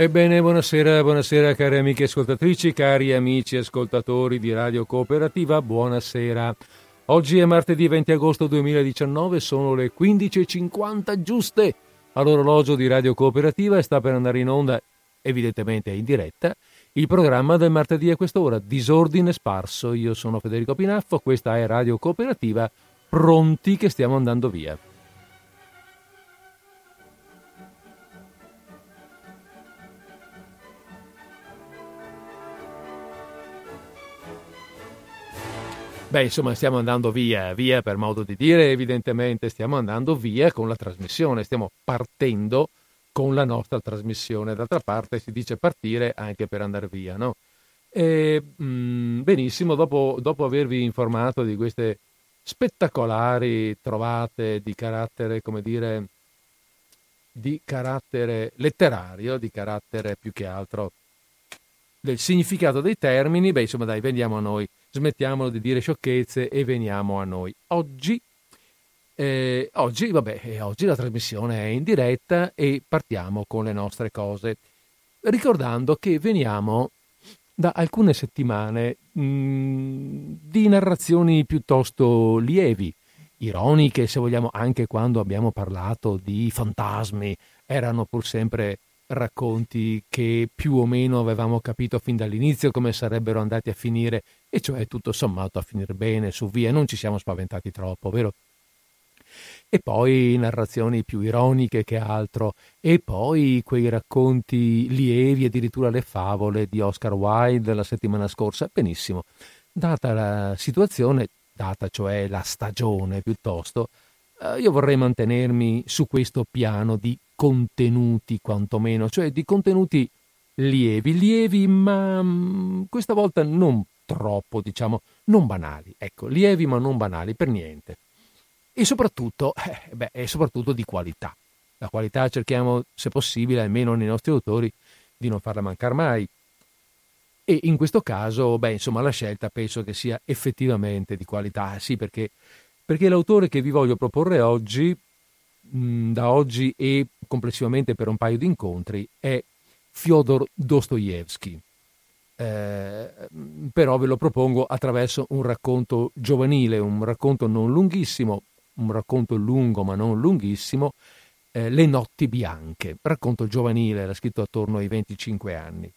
Ebbene, buonasera, buonasera care amiche ascoltatrici, cari amici ascoltatori di Radio Cooperativa, buonasera. Oggi è martedì 20 agosto 2019, sono le 15:50 giuste all'orologio di Radio Cooperativa e sta per andare in onda, evidentemente in diretta, il programma del martedì a quest'ora, Disordine Sparso. Io sono Federico Pinaffo, questa è Radio Cooperativa, pronti che stiamo andando via. Beh, insomma, stiamo andando via, via per modo di dire, evidentemente stiamo andando via con la trasmissione, stiamo partendo con la nostra trasmissione. D'altra parte si dice partire anche per andare via, no? E, benissimo, dopo avervi informato di queste spettacolari trovate di carattere, come dire, di carattere letterario, di carattere più che altro del significato dei termini, beh, insomma, dai, veniamo a noi. Smettiamolo di dire sciocchezze e veniamo a noi. Oggi la trasmissione è in diretta e partiamo con le nostre cose, ricordando che veniamo da alcune settimane di narrazioni piuttosto lievi, ironiche se vogliamo, anche quando abbiamo parlato di fantasmi, erano pur sempre racconti che più o meno avevamo capito fin dall'inizio come sarebbero andati a finire, e cioè tutto sommato a finire bene, su via, non ci siamo spaventati troppo, vero? E poi narrazioni più ironiche che altro, e poi quei racconti lievi, addirittura le favole di Oscar Wilde la settimana scorsa. Benissimo, data la situazione, data cioè la stagione piuttosto, io vorrei mantenermi su questo piano di contenuti quantomeno, cioè di contenuti lievi, ma questa volta non troppo, diciamo, non banali, ecco, lievi ma non banali per niente, e soprattutto di qualità. La qualità cerchiamo, se possibile, almeno nei nostri autori, di non farla mancare mai, e in questo caso, beh, insomma, la scelta penso che sia effettivamente di qualità, sì, perché l'autore che vi voglio proporre oggi, da oggi e complessivamente per un paio di incontri, è Fedor Dostoevskij. Però ve lo propongo attraverso un racconto giovanile, un racconto non lunghissimo, un racconto lungo ma non lunghissimo, Le notti bianche, racconto giovanile, era scritto attorno ai 25 anni.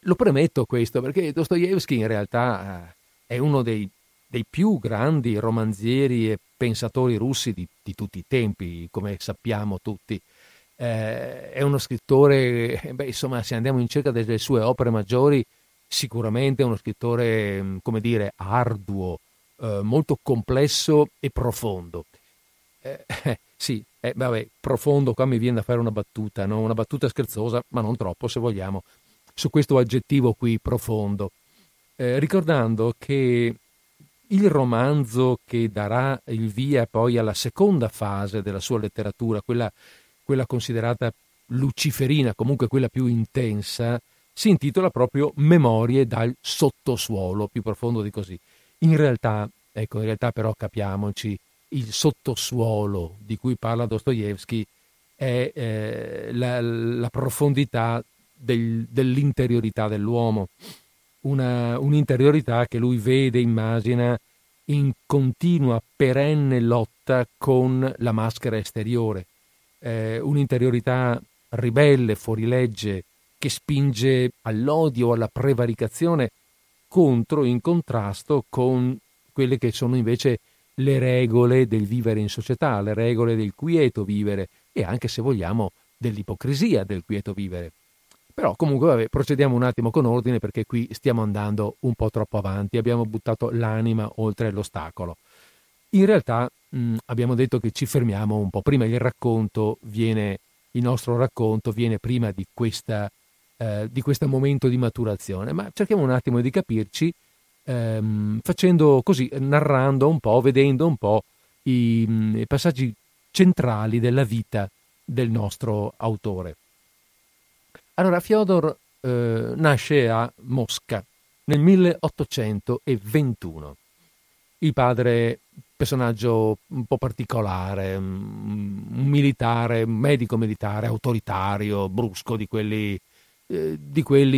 Lo premetto questo perché Dostoevskij in realtà è uno dei più grandi romanzieri e pensatori russi di tutti i tempi, come sappiamo tutti. È uno scrittore, se andiamo in cerca delle sue opere maggiori, sicuramente è uno scrittore, come dire, arduo, molto complesso e profondo. Profondo, qua mi viene da fare una battuta, no? Una battuta scherzosa, ma non troppo se vogliamo, su questo aggettivo qui, profondo. Ricordando che il romanzo che darà il via poi alla seconda fase della sua letteratura, quella considerata luciferina, comunque quella più intensa, si intitola proprio Memorie dal sottosuolo, più profondo di così. In realtà però capiamoci, il sottosuolo di cui parla Dostoevskij è la profondità dell'interiorità dell'uomo, un'interiorità che lui vede, immagina, in continua, perenne lotta con la maschera esteriore. Un'interiorità ribelle, fuorilegge, che spinge all'odio, alla prevaricazione, in contrasto con quelle che sono invece le regole del vivere in società, le regole del quieto vivere e anche, se vogliamo, dell'ipocrisia del quieto vivere. Però comunque procediamo un attimo con ordine, perché qui stiamo andando un po' troppo avanti, abbiamo buttato l'anima oltre l'ostacolo. In realtà abbiamo detto che ci fermiamo un po' prima, il nostro racconto viene prima di questo momento di maturazione, ma cerchiamo un attimo di capirci, facendo così, narrando un po', vedendo un po' i passaggi centrali della vita del nostro autore. Allora, Fiodor nasce a Mosca nel 1821. Il padre personaggio un po' particolare, un militare, un medico militare autoritario, brusco, di quelli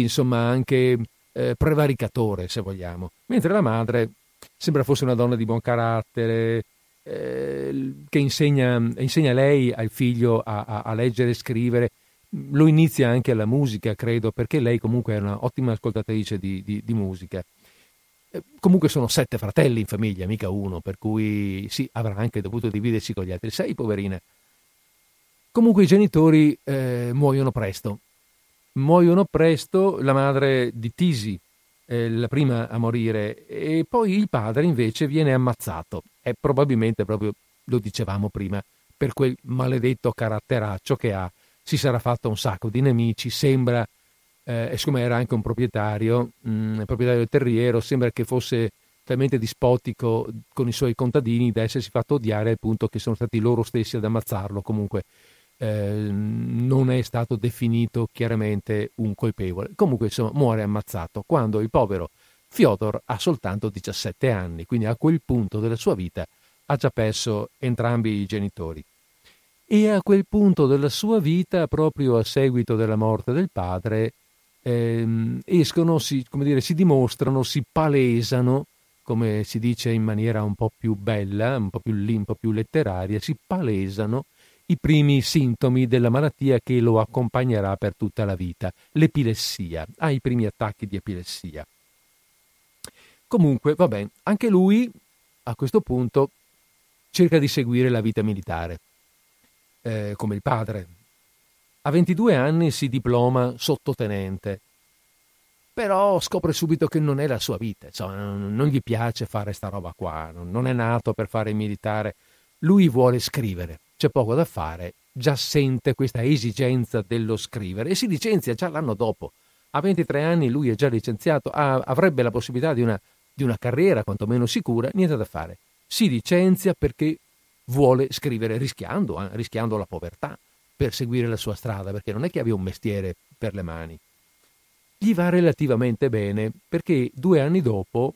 insomma anche prevaricatore, se vogliamo, mentre la madre sembra fosse una donna di buon carattere, che insegna lei al figlio a leggere e scrivere, lo inizia anche alla musica, credo, perché lei comunque è una ottima ascoltatrice di musica. Comunque sono 7 fratelli in famiglia, mica uno, per cui sì, avrà anche dovuto dividersi con gli altri 6, poverina. Comunque i genitori muoiono presto, la madre di Tisi è la prima a morire, e poi il padre invece viene ammazzato, e probabilmente, proprio lo dicevamo prima, per quel maledetto caratteraccio che ha, si sarà fatto un sacco di nemici, sembra. E siccome era anche un proprietario, proprietario terriero, sembra che fosse talmente dispotico con i suoi contadini da essersi fatto odiare al punto che sono stati loro stessi ad ammazzarlo. Comunque non è stato definito chiaramente un colpevole. Comunque insomma muore ammazzato quando il povero Fiodor ha soltanto 17 anni, quindi a quel punto della sua vita ha già perso entrambi i genitori. E a quel punto della sua vita, proprio a seguito della morte del padre, escono, si dimostrano, si palesano, come si dice in maniera un po' più bella, un po' più letteraria, si palesano i primi sintomi della malattia che lo accompagnerà per tutta la vita, l'epilessia, i primi attacchi di epilessia. Comunque, va bene, anche lui a questo punto cerca di seguire la vita militare, come il padre. A 22 anni si diploma sottotenente, però scopre subito che non è la sua vita, cioè, non gli piace fare sta roba qua, non è nato per fare il militare, lui vuole scrivere, c'è poco da fare, già sente questa esigenza dello scrivere e si licenzia già l'anno dopo. A 23 anni lui è già licenziato, avrebbe la possibilità di una carriera quantomeno sicura, niente da fare, si licenzia perché vuole scrivere, rischiando la povertà per seguire la sua strada, perché non è che abbia un mestiere per le mani. Gli va relativamente bene perché 2 anni dopo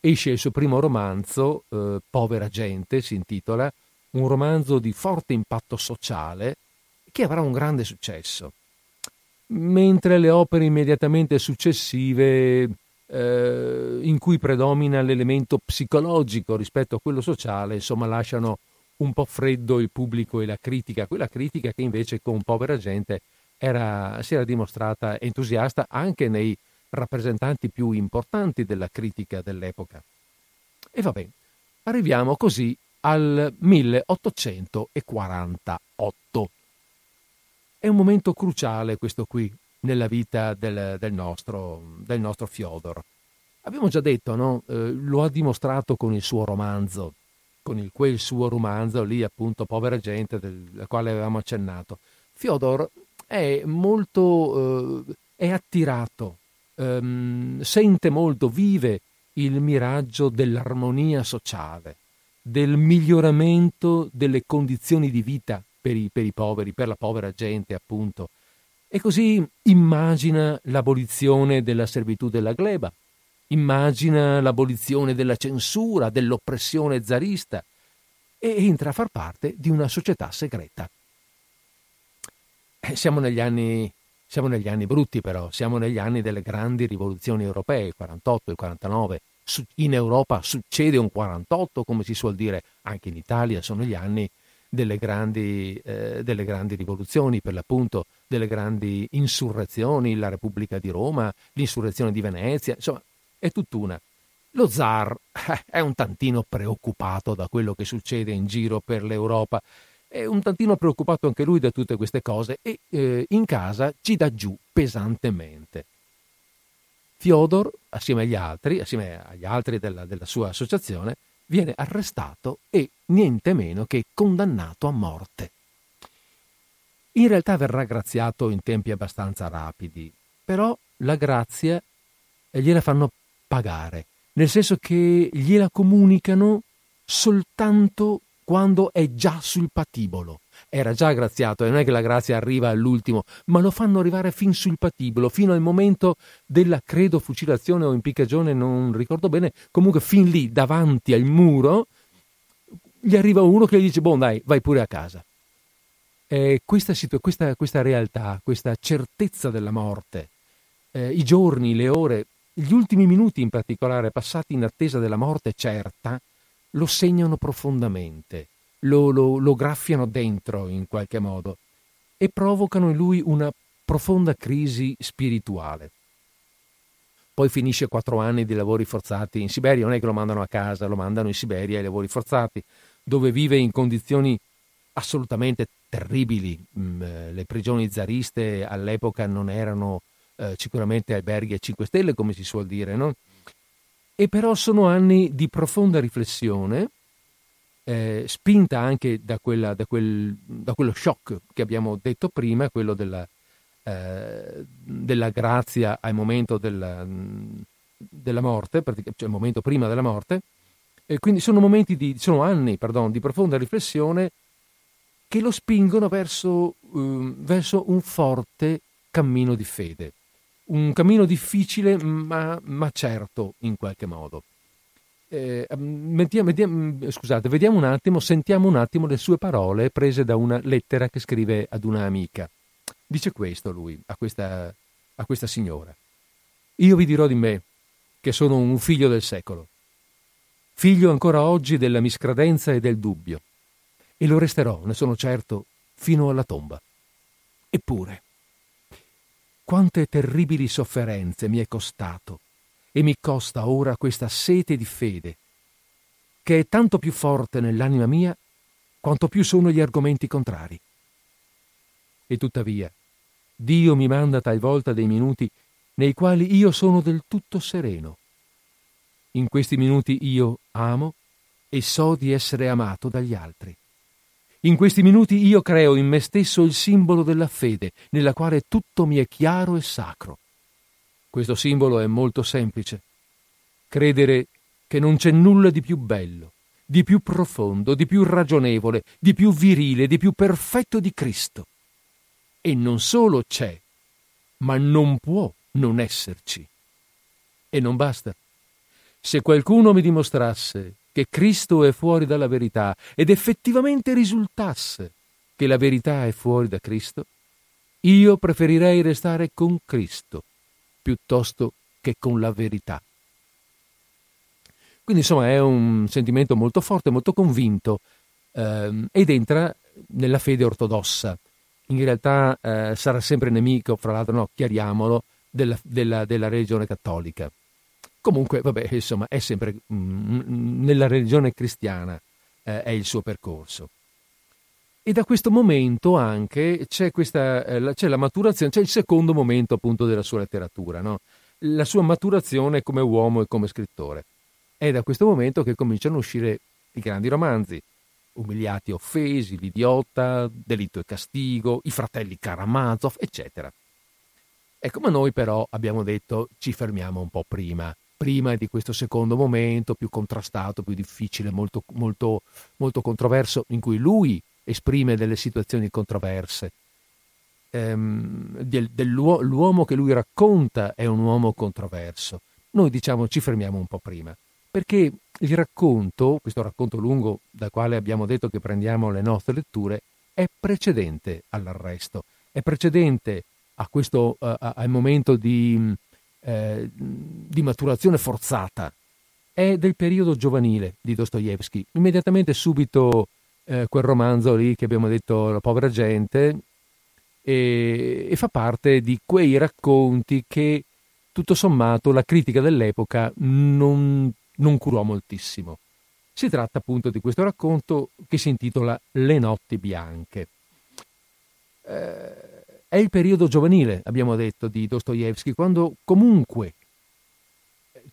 esce il suo primo romanzo, Povera Gente si intitola, un romanzo di forte impatto sociale che avrà un grande successo, mentre le opere immediatamente successive, in cui predomina l'elemento psicologico rispetto a quello sociale, insomma lasciano un po' freddo il pubblico e la critica, quella critica che invece con Povera Gente si era dimostrata entusiasta anche nei rappresentanti più importanti della critica dell'epoca. E va bene, arriviamo così al 1848. È un momento cruciale questo qui nella vita del nostro Fiodor. Abbiamo già detto, no? Lo ha dimostrato con il suo romanzo, quel suo romanzo lì, appunto, Povera Gente, del quale avevamo accennato. Fiodor è molto è attirato, sente molto, vive il miraggio dell'armonia sociale, del miglioramento delle condizioni di vita per i poveri, per la povera gente, appunto. E così immagina l'abolizione della servitù della gleba, immagina l'abolizione della censura, dell'oppressione zarista, e entra a far parte di una società segreta. Siamo negli anni brutti, però, siamo negli anni delle grandi rivoluzioni europee, il 48, il 49. In Europa succede un 48, come si suol dire, anche in Italia sono gli anni delle grandi rivoluzioni, per l'appunto, delle grandi insurrezioni, la Repubblica di Roma, l'insurrezione di Venezia, insomma, è tutt'una. Lo zar è un tantino preoccupato da quello che succede in giro per l'Europa, è un tantino preoccupato anche lui da tutte queste cose, e in casa ci dà giù pesantemente. Fiodor, assieme agli altri della sua associazione, viene arrestato e niente meno che condannato a morte. In realtà verrà graziato in tempi abbastanza rapidi, però la grazia gliela fanno pagare, nel senso che gliela comunicano soltanto quando è già sul patibolo. Era già graziato, e non è che la grazia arriva all'ultimo, ma lo fanno arrivare fin sul patibolo, fino al momento della, credo, fucilazione o impiccagione, non ricordo bene, comunque fin lì davanti al muro, gli arriva uno che gli dice: "Bon, dai, vai pure a casa". Questa realtà, questa certezza della morte, i giorni, le ore, gli ultimi minuti in particolare passati in attesa della morte certa, lo segnano profondamente, lo graffiano dentro in qualche modo e provocano in lui una profonda crisi spirituale. Poi finisce 4 anni di lavori forzati in Siberia. Non è che lo mandano a casa, lo mandano in Siberia ai lavori forzati, dove vive in condizioni assolutamente terribili. Le prigioni zariste all'epoca non erano sicuramente alberghi a 5 stelle, come si suol dire, no? E però sono anni di profonda riflessione, spinta anche da quello shock che abbiamo detto prima, quello della grazia al momento della morte, cioè il momento prima della morte. E quindi sono anni di profonda riflessione che lo spingono verso un forte cammino di fede, un cammino difficile ma certo in qualche modo. Sentiamo un attimo le sue parole prese da una lettera che scrive ad una amica. Dice questo lui a questa signora: "Io vi dirò di me che sono un figlio del secolo, figlio ancora oggi della miscredenza e del dubbio, e lo resterò, ne sono certo, fino alla tomba. Eppure, quante terribili sofferenze mi è costato e mi costa ora questa sete di fede, che è tanto più forte nell'anima mia quanto più sono gli argomenti contrari. E tuttavia, Dio mi manda talvolta dei minuti nei quali io sono del tutto sereno. In questi minuti io amo e so di essere amato dagli altri. In questi minuti io creo in me stesso il simbolo della fede, nella quale tutto mi è chiaro e sacro. Questo simbolo è molto semplice: credere che non c'è nulla di più bello, di più profondo, di più ragionevole, di più virile, di più perfetto di Cristo. E non solo c'è, ma non può non esserci. E non basta. Se qualcuno mi dimostrasse che Cristo è fuori dalla verità ed effettivamente risultasse che la verità è fuori da Cristo, io preferirei restare con Cristo piuttosto che con la verità". Quindi, insomma, è un sentimento molto forte, molto convinto, ed entra nella fede ortodossa. In realtà sarà sempre nemico, fra l'altro, no, chiariamolo, della religione cattolica. Comunque, vabbè, insomma, è sempre nella religione cristiana è il suo percorso. E da questo momento anche c'è la maturazione, c'è il secondo momento appunto della sua letteratura, no? La sua maturazione come uomo e come scrittore. È da questo momento che cominciano a uscire i grandi romanzi: Umiliati e offesi, L'idiota, Delitto e castigo, I fratelli Karamazov, eccetera. Ecco, ma noi però abbiamo detto ci fermiamo un po' prima di questo secondo momento più contrastato, più difficile, molto, molto, molto controverso, in cui lui esprime delle situazioni controverse. L'uomo che lui racconta è un uomo controverso. Noi diciamo ci fermiamo un po' prima, perché il racconto, questo racconto lungo dal quale abbiamo detto che prendiamo le nostre letture, è precedente all'arresto, è precedente a questo, al momento di maturazione forzata. È del periodo giovanile di Dostoevskij, immediatamente subito quel romanzo lì che abbiamo detto, La povera gente, e fa parte di quei racconti che tutto sommato la critica dell'epoca non curò moltissimo. Si tratta appunto di questo racconto che si intitola Le notti bianche. È il periodo giovanile, abbiamo detto, di Dostoevskij, quando comunque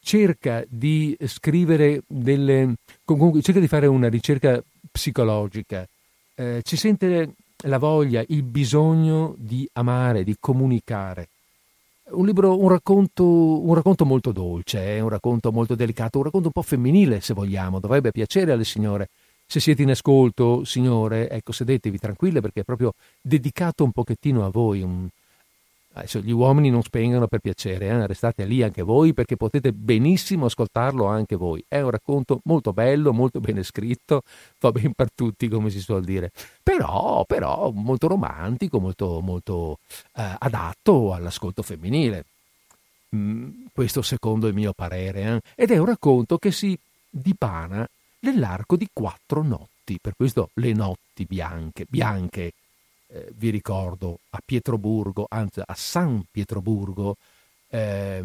cerca di scrivere cerca di fare una ricerca psicologica. Ci sente la voglia, il bisogno di amare, di comunicare. Un racconto molto dolce, un racconto molto delicato, un racconto un po' femminile, se vogliamo. Dovrebbe piacere alle signore. Se siete in ascolto, signore, ecco, sedetevi tranquille, perché è proprio dedicato un pochettino a voi, Adesso, gli uomini non spengano per piacere, restate lì anche voi, perché potete benissimo ascoltarlo anche voi. È un racconto molto bello, molto bene scritto, va ben per tutti, come si suol dire, però molto romantico, molto adatto all'ascolto femminile, questo secondo il mio parere, ed è un racconto che si dipana nell'arco di 4 notti, per questo Le notti bianche. Vi ricordo, a Pietroburgo, anzi a San Pietroburgo, città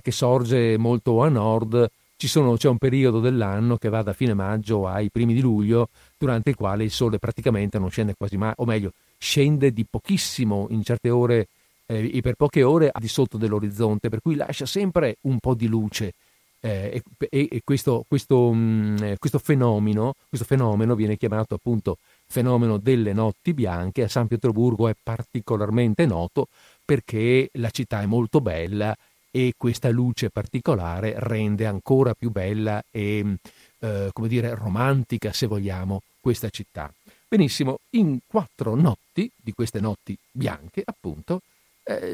che sorge molto a nord, c'è un periodo dell'anno che va da fine maggio ai primi di luglio, durante il quale il sole praticamente non scende quasi mai, o meglio, scende di pochissimo in certe ore e per poche ore al di sotto dell'orizzonte, per cui lascia sempre un po' di luce. Questo fenomeno viene chiamato appunto fenomeno delle notti bianche. A San Pietroburgo è particolarmente noto perché la città è molto bella e questa luce particolare rende ancora più bella e romantica, se vogliamo, questa città. Benissimo, in 4 notti di queste notti bianche appunto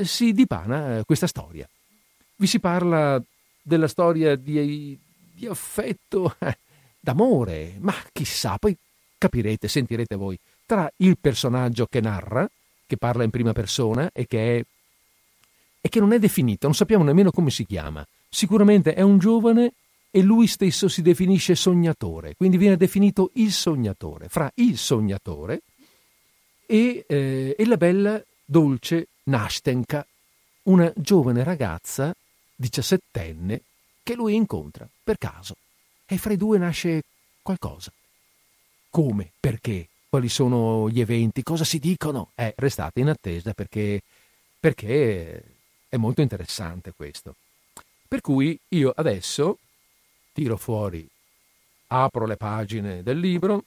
si dipana questa storia. Vi si parla della storia di affetto, d'amore, ma chissà, poi capirete, sentirete voi, tra il personaggio che narra, che parla in prima persona e che non è definito, non sappiamo nemmeno come si chiama. Sicuramente è un giovane e lui stesso si definisce sognatore, quindi viene definito il sognatore, fra il sognatore e la bella dolce Nastenka, una giovane ragazza 17enne che lui incontra per caso, e fra i due nasce qualcosa. Come? Perché? Quali sono gli eventi? Cosa si dicono? Restate in attesa perché è molto interessante questo. Per cui io adesso tiro fuori, apro le pagine del libro,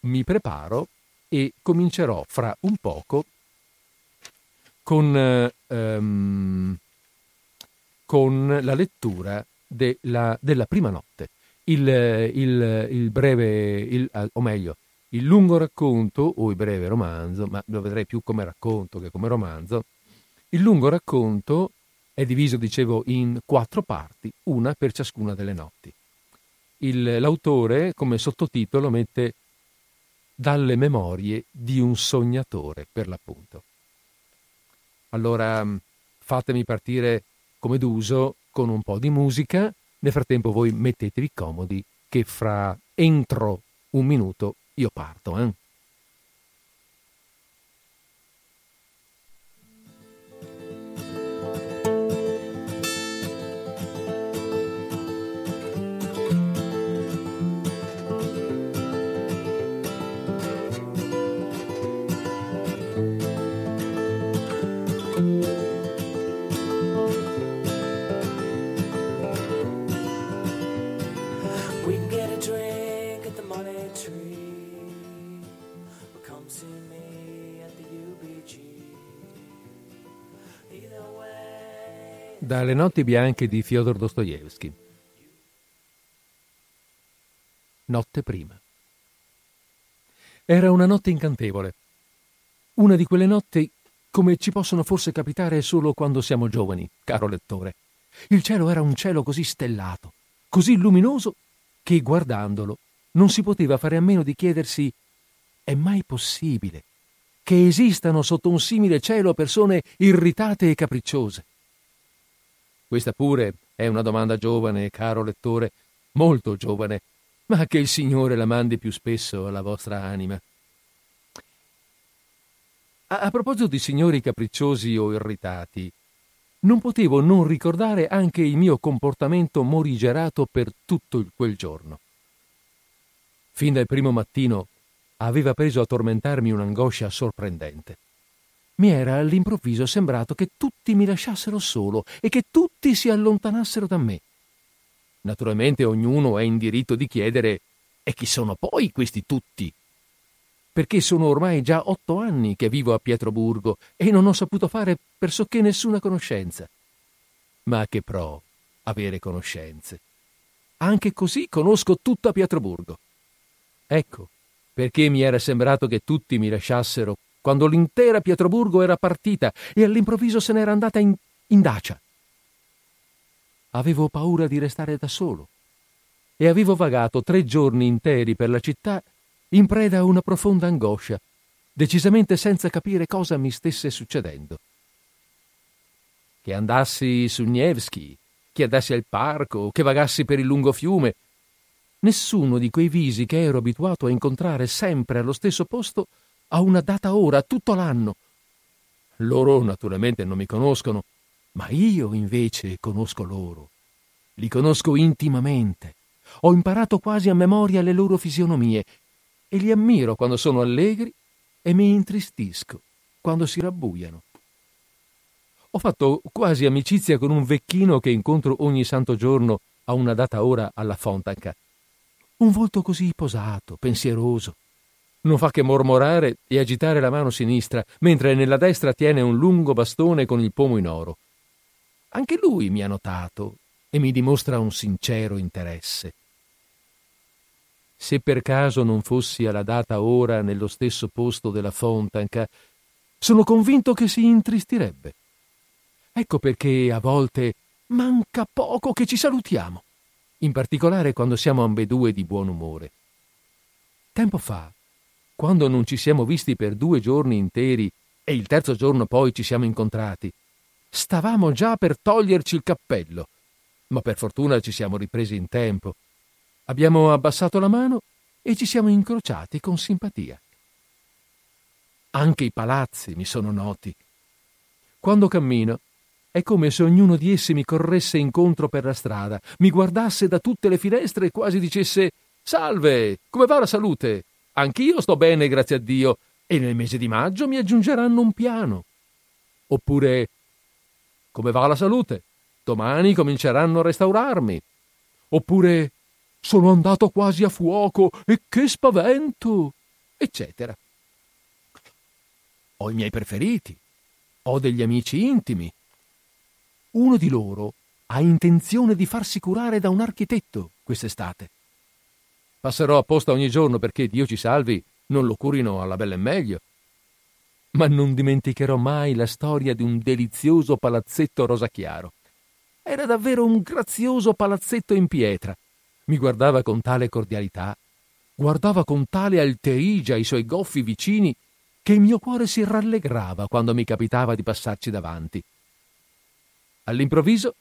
mi preparo e comincerò fra un poco con la lettura della prima notte, il lungo racconto o il breve romanzo, ma lo vedrei più come racconto che come romanzo. Il lungo racconto è diviso, dicevo, in 4 parti, una per ciascuna delle notti. L'autore come sottotitolo mette Dalle memorie di un sognatore, per l'appunto. Allora fatemi partire, come d'uso, con un po' di musica. Nel frattempo voi mettetevi comodi, che entro un minuto io parto. Dalle notti bianche di Fedor Dostoevskij. Notte prima. Era una notte incantevole. Una di quelle notti come ci possono forse capitare solo quando siamo giovani, caro lettore. Il cielo era un cielo così stellato, così luminoso, che guardandolo non si poteva fare a meno di chiedersi: è mai possibile che esistano sotto un simile cielo persone irritate e capricciose? Questa pure è una domanda giovane, caro lettore, molto giovane, ma che il Signore la mandi più spesso alla vostra anima. A proposito di signori capricciosi o irritati, non potevo non ricordare anche il mio comportamento morigerato per tutto quel giorno. Fin dal primo mattino aveva preso a tormentarmi un'angoscia sorprendente. Mi era all'improvviso sembrato che tutti mi lasciassero solo e che tutti si allontanassero da me. Naturalmente ognuno è in diritto di chiedere: e chi sono poi questi tutti? Perché sono ormai già 8 anni che vivo a Pietroburgo e non ho saputo fare pressoché nessuna conoscenza. Ma che pro avere conoscenze! Anche così conosco tutta Pietroburgo. Ecco perché mi era sembrato che tutti mi lasciassero quando l'intera Pietroburgo era partita e all'improvviso se n'era andata in Dacia. Avevo paura di restare da solo e avevo vagato 3 giorni interi per la città in preda a una profonda angoscia, decisamente senza capire cosa mi stesse succedendo. Che andassi su Nevsky, che andassi al parco, che vagassi per il lungo fiume, nessuno di quei visi che ero abituato a incontrare sempre allo stesso posto a una data ora, tutto l'anno. Loro naturalmente non mi conoscono, ma io invece conosco loro. Li conosco intimamente. Ho imparato quasi a memoria le loro fisionomie e li ammiro quando sono allegri e mi intristisco quando si rabbuiano. Ho fatto quasi amicizia con un vecchino che incontro ogni santo giorno a una data ora alla Fontanka. Un volto così posato, pensieroso. Non fa che mormorare e agitare la mano sinistra, mentre nella destra tiene un lungo bastone con il pomo in oro. Anche lui mi ha notato e mi dimostra un sincero interesse. Se per caso non fossi alla data ora nello stesso posto della Fontanka, sono convinto che si intristirebbe. Ecco perché a volte manca poco che ci salutiamo, in particolare quando siamo ambedue di buon umore. Tempo fa, quando non ci siamo visti per 2 giorni interi e il terzo giorno poi ci siamo incontrati, stavamo già per toglierci il cappello, ma per fortuna ci siamo ripresi in tempo. Abbiamo abbassato la mano e ci siamo incrociati con simpatia. Anche i palazzi mi sono noti. Quando cammino, è come se ognuno di essi mi corresse incontro per la strada, mi guardasse da tutte le finestre e quasi dicesse «Salve, come va la salute? Anch'io sto bene, grazie a Dio, e nel mese di maggio mi aggiungeranno un piano». Oppure «Come va la salute? Domani cominceranno a restaurarmi». Oppure «Sono andato quasi a fuoco e che spavento!» eccetera. Ho i miei preferiti, ho degli amici intimi. Uno di loro ha intenzione di farsi curare da un architetto quest'estate. Passerò apposta ogni giorno perché, Dio ci salvi, non lo curino alla bella e meglio. Ma non dimenticherò mai la storia di un delizioso palazzetto rosachiaro. Era davvero un grazioso palazzetto in pietra. Mi guardava con tale cordialità, guardava con tale alterigia i suoi goffi vicini, che il mio cuore si rallegrava quando mi capitava di passarci davanti. All'improvviso,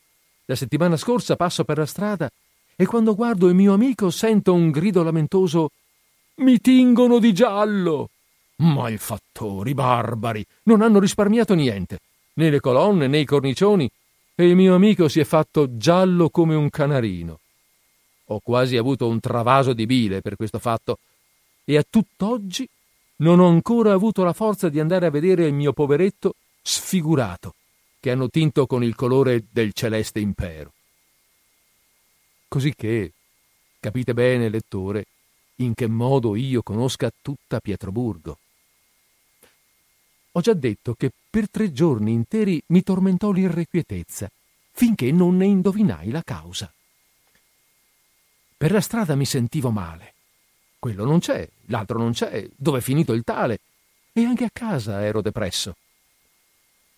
la settimana scorsa passo per la strada e quando guardo il mio amico sento un grido lamentoso: «Mi tingono di giallo!» Ma i fattori, barbari, non hanno risparmiato niente, né le colonne né i cornicioni, e il mio amico si è fatto giallo come un canarino. Ho quasi avuto un travaso di bile per questo fatto e a tutt'oggi non ho ancora avuto la forza di andare a vedere il mio poveretto sfigurato, che hanno tinto con il colore del celeste impero. Cosicché, capite bene, lettore, in che modo io conosca tutta Pietroburgo. Ho già detto che per 3 giorni interi mi tormentò l'irrequietezza, finché non ne indovinai la causa. Per la strada mi sentivo male. Quello non c'è, l'altro non c'è, dove è finito il tale? E anche a casa ero depresso.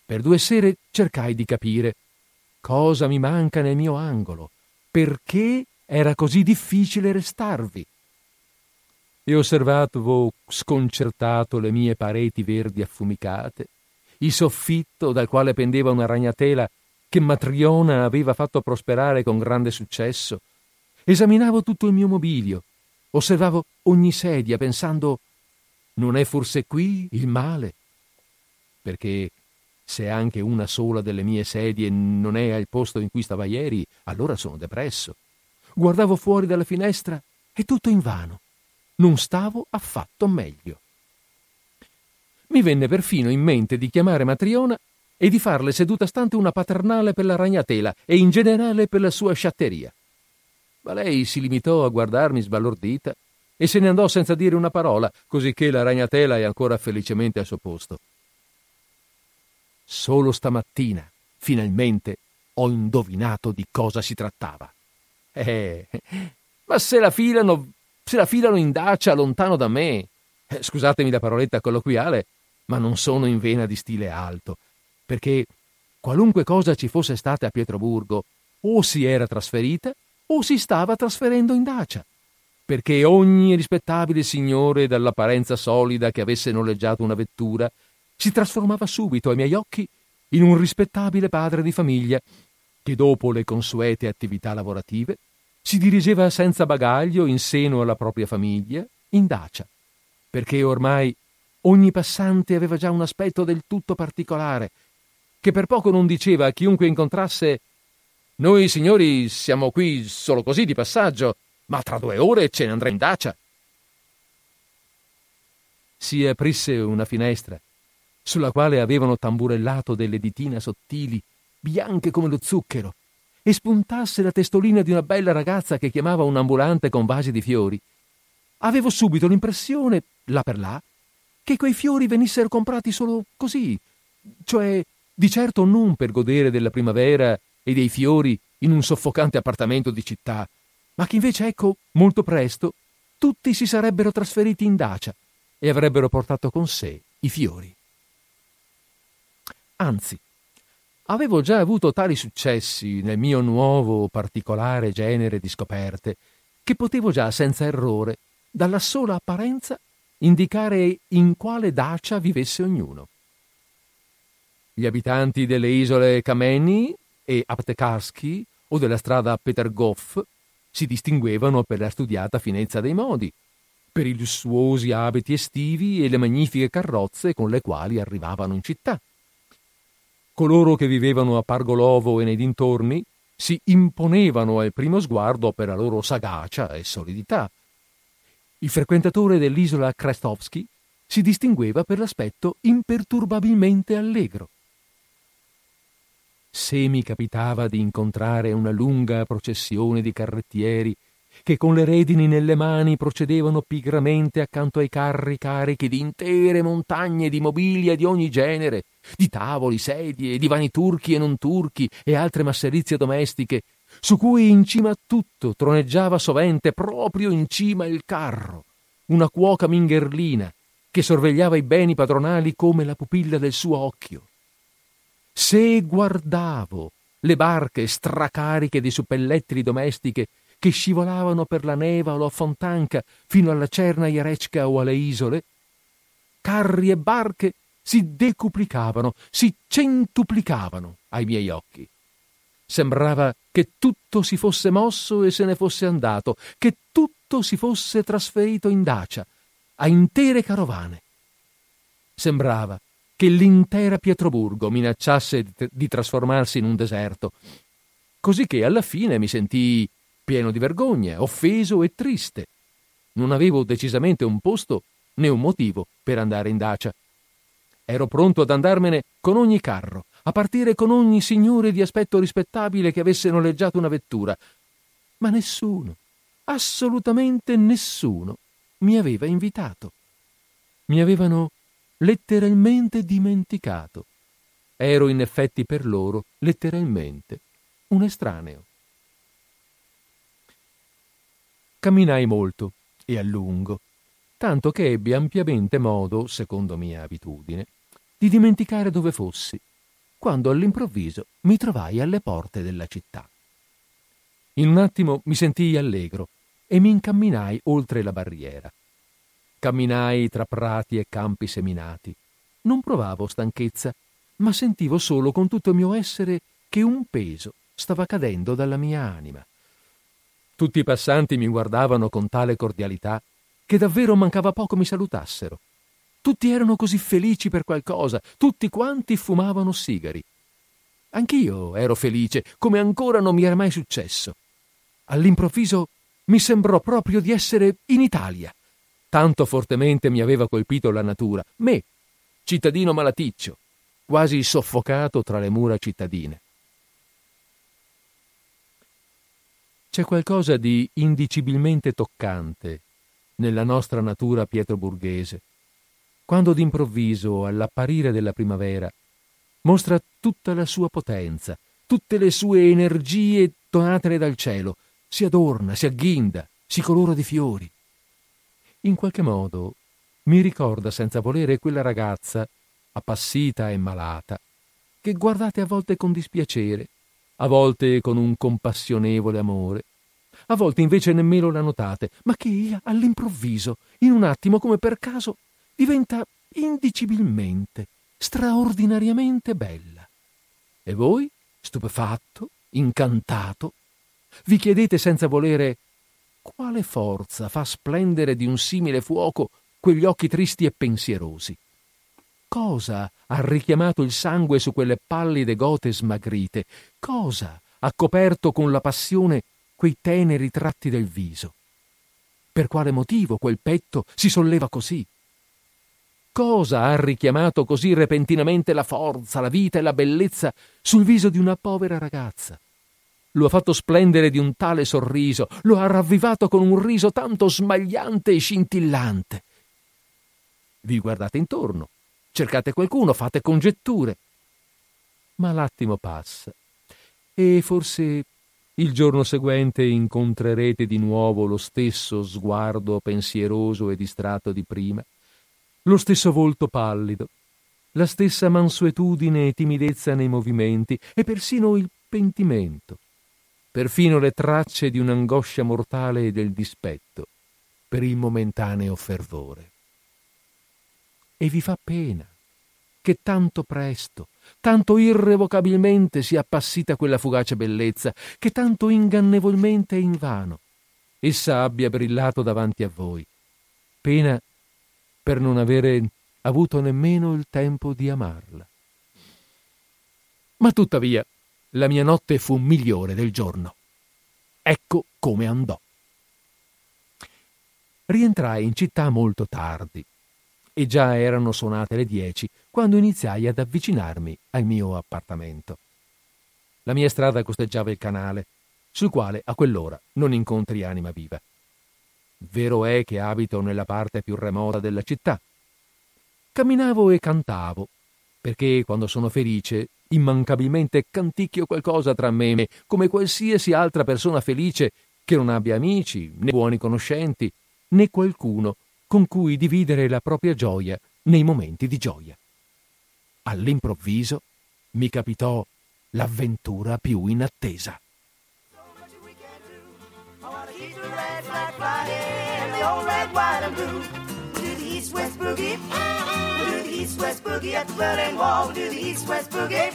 Per 2 sere cercai di capire cosa mi manca nel mio angolo, perché era così difficile restarvi. E osservavo sconcertato le mie pareti verdi affumicate, il soffitto dal quale pendeva una ragnatela che Matriona aveva fatto prosperare con grande successo. Esaminavo tutto il mio mobilio, osservavo ogni sedia pensando: non è forse qui il male? Perché se anche una sola delle mie sedie non è al posto in cui stava ieri, allora sono depresso. Guardavo fuori dalla finestra e tutto invano. Non stavo affatto meglio. Mi venne perfino in mente di chiamare Matriona e di farle seduta stante una paternale per la ragnatela e in generale per la sua sciatteria. Ma lei si limitò a guardarmi sbalordita e se ne andò senza dire una parola, cosicché la ragnatela è ancora felicemente al suo posto. Solo stamattina, finalmente, ho indovinato di cosa si trattava. Ma se la filano in Dacia lontano da me, scusatemi la paroletta colloquiale, ma non sono in vena di stile alto, perché qualunque cosa ci fosse stata a Pietroburgo o si era trasferita o si stava trasferendo in Dacia, perché ogni rispettabile signore dall'apparenza solida che avesse noleggiato una vettura si trasformava subito ai miei occhi in un rispettabile padre di famiglia che dopo le consuete attività lavorative si dirigeva senza bagaglio in seno alla propria famiglia in Dacia, perché ormai ogni passante aveva già un aspetto del tutto particolare che per poco non diceva a chiunque incontrasse: «Noi signori siamo qui solo così di passaggio, ma tra 2 ore ce ne andremo in Dacia». Si aprisse una finestra sulla quale avevano tamburellato delle ditina sottili bianche come lo zucchero e spuntasse la testolina di una bella ragazza che chiamava un ambulante con vasi di fiori. Avevo subito l'impressione, là per là, che quei fiori venissero comprati solo così, cioè di certo non per godere della primavera e dei fiori in un soffocante appartamento di città, ma che invece, ecco, molto presto tutti si sarebbero trasferiti in Dacia e avrebbero portato con sé i fiori. Anzi, avevo già avuto tali successi nel mio nuovo particolare genere di scoperte che potevo già senza errore, dalla sola apparenza, indicare in quale Dacia vivesse ognuno. Gli abitanti delle isole Kameni e Aptekarski o della strada Petergoff si distinguevano per la studiata finezza dei modi, per i lussuosi abiti estivi e le magnifiche carrozze con le quali arrivavano in città. Coloro che vivevano a Pargolovo e nei dintorni si imponevano al primo sguardo per la loro sagacia e solidità. Il frequentatore dell'isola Krestovsky si distingueva per l'aspetto imperturbabilmente allegro. Se mi capitava di incontrare una lunga processione di carrettieri che con le redini nelle mani procedevano pigramente accanto ai carri carichi di intere montagne di mobilia di ogni genere, di tavoli, sedie, divani turchi e non turchi e altre masserizie domestiche, su cui in cima a tutto troneggiava sovente, proprio in cima il carro, una cuoca mingherlina che sorvegliava i beni padronali come la pupilla del suo occhio. Se guardavo le barche stracariche di suppellettili domestiche che scivolavano per la Neva o a Fontanka fino alla Cernaja Rečka o alle isole, carri e barche si decuplicavano, si centuplicavano ai miei occhi. Sembrava che tutto si fosse mosso e se ne fosse andato, che tutto si fosse trasferito in Dacia, a intere carovane. Sembrava che l'intera Pietroburgo minacciasse di trasformarsi in un deserto, così che alla fine mi sentii pieno di vergogna, offeso e triste. Non avevo decisamente un posto né un motivo per andare in Dacia. Ero pronto ad andarmene con ogni carro, a partire con ogni signore di aspetto rispettabile che avesse noleggiato una vettura, ma nessuno, assolutamente nessuno, mi aveva invitato. Mi avevano letteralmente dimenticato. Ero in effetti per loro letteralmente un estraneo. Camminai molto e a lungo, tanto che ebbi ampiamente modo, secondo mia abitudine, di dimenticare dove fossi, quando all'improvviso mi trovai alle porte della città. In un attimo mi sentii allegro e mi incamminai oltre la barriera. Camminai tra prati e campi seminati. Non provavo stanchezza, ma sentivo solo con tutto il mio essere che un peso stava cadendo dalla mia anima. Tutti i passanti mi guardavano con tale cordialità che davvero mancava poco mi salutassero. Tutti erano così felici per qualcosa, tutti quanti fumavano sigari. Anch'io ero felice, come ancora non mi era mai successo. All'improvviso mi sembrò proprio di essere in Italia. Tanto fortemente mi aveva colpito la natura, me, cittadino malaticcio, quasi soffocato tra le mura cittadine. C'è qualcosa di indicibilmente toccante nella nostra natura pietroburghese, quando d'improvviso, all'apparire della primavera, mostra tutta la sua potenza, tutte le sue energie donatele dal cielo, si adorna, si agghinda, si colora di fiori. In qualche modo mi ricorda senza volere quella ragazza, appassita e malata, che guardate a volte con dispiacere, a volte con un compassionevole amore, a volte invece nemmeno la notate, ma che all'improvviso, in un attimo come per caso, diventa indicibilmente, straordinariamente bella. E voi, stupefatto, incantato, vi chiedete senza volere quale forza fa splendere di un simile fuoco quegli occhi tristi e pensierosi. Cosa ha richiamato il sangue su quelle pallide gote smagrite? Cosa ha coperto con la passione quei teneri tratti del viso? Per quale motivo quel petto si solleva così? Cosa ha richiamato così repentinamente la forza, la vita e la bellezza sul viso di una povera ragazza? Lo ha fatto splendere di un tale sorriso, lo ha ravvivato con un riso tanto smagliante e scintillante. Vi guardate intorno, cercate qualcuno, fate congetture. Ma l'attimo passa e forse il giorno seguente incontrerete di nuovo lo stesso sguardo pensieroso e distratto di prima, lo stesso volto pallido, la stessa mansuetudine e timidezza nei movimenti e persino il pentimento, perfino le tracce di un'angoscia mortale e del dispetto per il momentaneo fervore. E vi fa pena che tanto presto, tanto irrevocabilmente sia appassita quella fugace bellezza, che tanto ingannevolmente e invano essa abbia brillato davanti a voi. Pena per non avere avuto nemmeno il tempo di amarla. Ma tuttavia, la mia notte fu migliore del giorno. Ecco come andò. Rientrai in città molto tardi e già erano suonate le 10 quando iniziai ad avvicinarmi al mio appartamento. La mia strada costeggiava il canale, sul quale a quell'ora non incontri anima viva. Vero è che abito nella parte più remota della città. Camminavo e cantavo, perché quando sono felice immancabilmente canticchio qualcosa tra me e me, come qualsiasi altra persona felice che non abbia amici, né buoni conoscenti, né qualcuno con cui dividere la propria gioia nei momenti di gioia. All'improvviso mi capitò l'avventura più inattesa. East-West boogie at the Berlin Wall. We'll do the East-West boogie.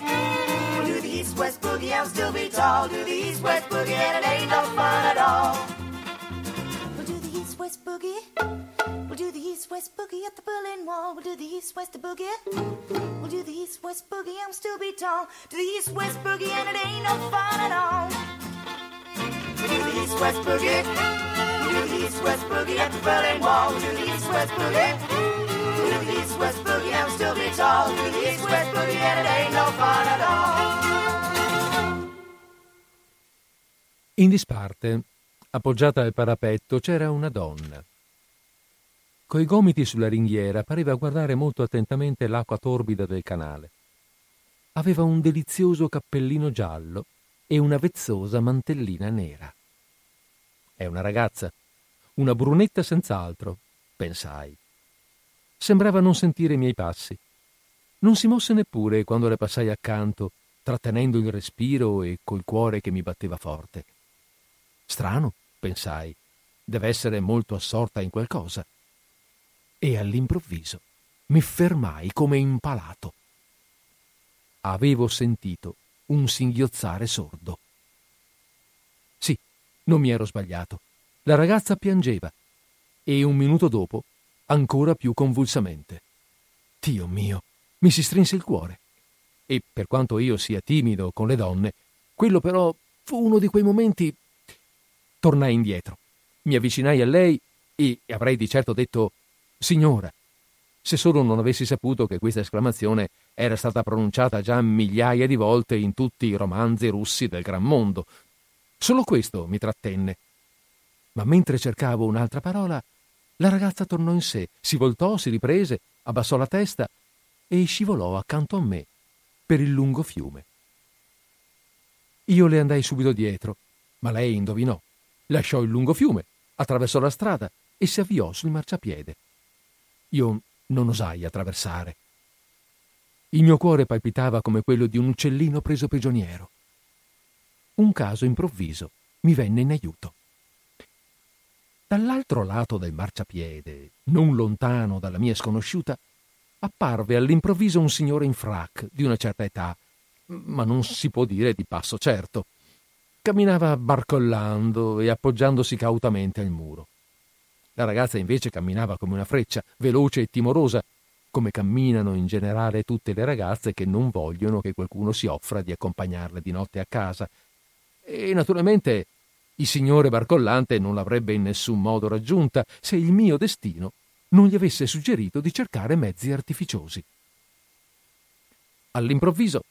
We'll do the East-West boogie. I'll still be tall. Do the East-West boogie and it ain't no fun at all. We'll do the East-West boogie. We'll do the East-West boogie at the Berlin Wall. We'll do the East-West boogie. We'll do the East-West boogie. I'll still be tall. Do the East-West boogie and it ain't no fun at all. We'll do the East-West boogie. We'll do the East-West boogie at the Berlin Wall. We'll do the East-West boogie. Do the East-West boogie, I'll still be tall. Do the East-West boogie, and it ain't no fun at all. In disparte, appoggiata al parapetto, c'era una donna. Coi gomiti sulla ringhiera pareva guardare molto attentamente l'acqua torbida del canale. Aveva un delizioso cappellino giallo e una vezzosa mantellina nera. È una ragazza, una brunetta senz'altro, pensai. Sembrava non sentire i miei passi. Non si mosse neppure quando le passai accanto, trattenendo il respiro e col cuore che mi batteva forte. Strano, pensai, deve essere molto assorta in qualcosa. E all'improvviso mi fermai come impalato. Avevo sentito un singhiozzare sordo. Sì, non mi ero sbagliato. La ragazza piangeva e un minuto dopo ancora più convulsamente. Dio mio, mi si strinse il cuore. E per quanto io sia timido con le donne, quello però fu uno di quei momenti. Tornai indietro, mi avvicinai a lei e avrei di certo detto «Signora», se solo non avessi saputo che questa esclamazione era stata pronunciata già migliaia di volte in tutti i romanzi russi del gran mondo. Solo questo mi trattenne. Ma mentre cercavo un'altra parola, la ragazza tornò in sé, si voltò, si riprese, abbassò la testa e scivolò accanto a me per il lungo fiume. Io le andai subito dietro, ma lei indovinò. Lasciò il lungo fiume, attraversò la strada e si avviò sul marciapiede. Io non osai attraversare. Il mio cuore palpitava come quello di un uccellino preso prigioniero. Un caso improvviso mi venne in aiuto. Dall'altro lato del marciapiede, non lontano dalla mia sconosciuta, apparve all'improvviso un signore in frac di una certa età, ma non si può dire di passo certo. Camminava barcollando e appoggiandosi cautamente al muro. La ragazza invece camminava come una freccia, veloce e timorosa, come camminano in generale tutte le ragazze che non vogliono che qualcuno si offra di accompagnarle di notte a casa. E naturalmente il signore barcollante non l'avrebbe in nessun modo raggiunta se il mio destino non gli avesse suggerito di cercare mezzi artificiosi. All'improvviso,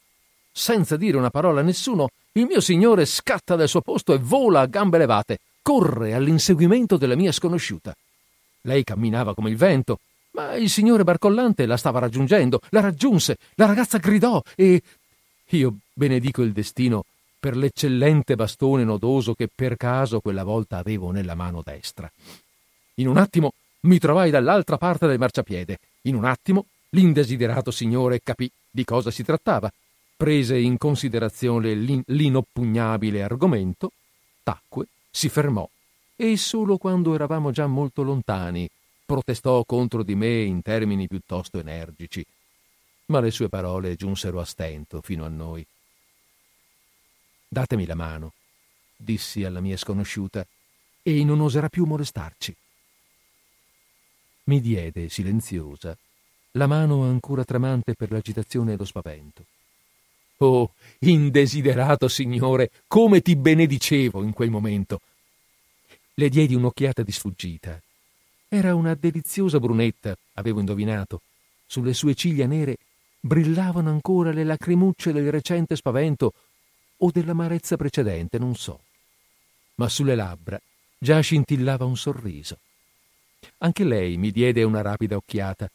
senza dire una parola a nessuno, il mio signore scatta dal suo posto e vola a gambe levate, corre all'inseguimento della mia sconosciuta. Lei camminava come il vento, ma il signore barcollante la stava raggiungendo, la raggiunse, la ragazza gridò e... Io benedico il destino per l'eccellente bastone nodoso che per caso quella volta avevo nella mano destra. In un attimo mi trovai dall'altra parte del marciapiede. In un attimo l'indesiderato signore capì di cosa si trattava, prese in considerazione l'inoppugnabile argomento, tacque, si fermò e solo quando eravamo già molto lontani protestò contro di me in termini piuttosto energici, ma le sue parole giunsero a stento fino a noi. «Datemi la mano», dissi alla mia sconosciuta, «e non oserà più molestarci». Mi diede, silenziosa, la mano ancora tremante per l'agitazione e lo spavento. «Oh, indesiderato signore, come ti benedicevo in quel momento!» Le diedi un'occhiata di sfuggita. Era una deliziosa brunetta, avevo indovinato. Sulle sue ciglia nere brillavano ancora le lacrimucce del recente spavento o dell'amarezza precedente, non so. Ma sulle labbra già scintillava un sorriso. Anche lei mi diede una rapida occhiata,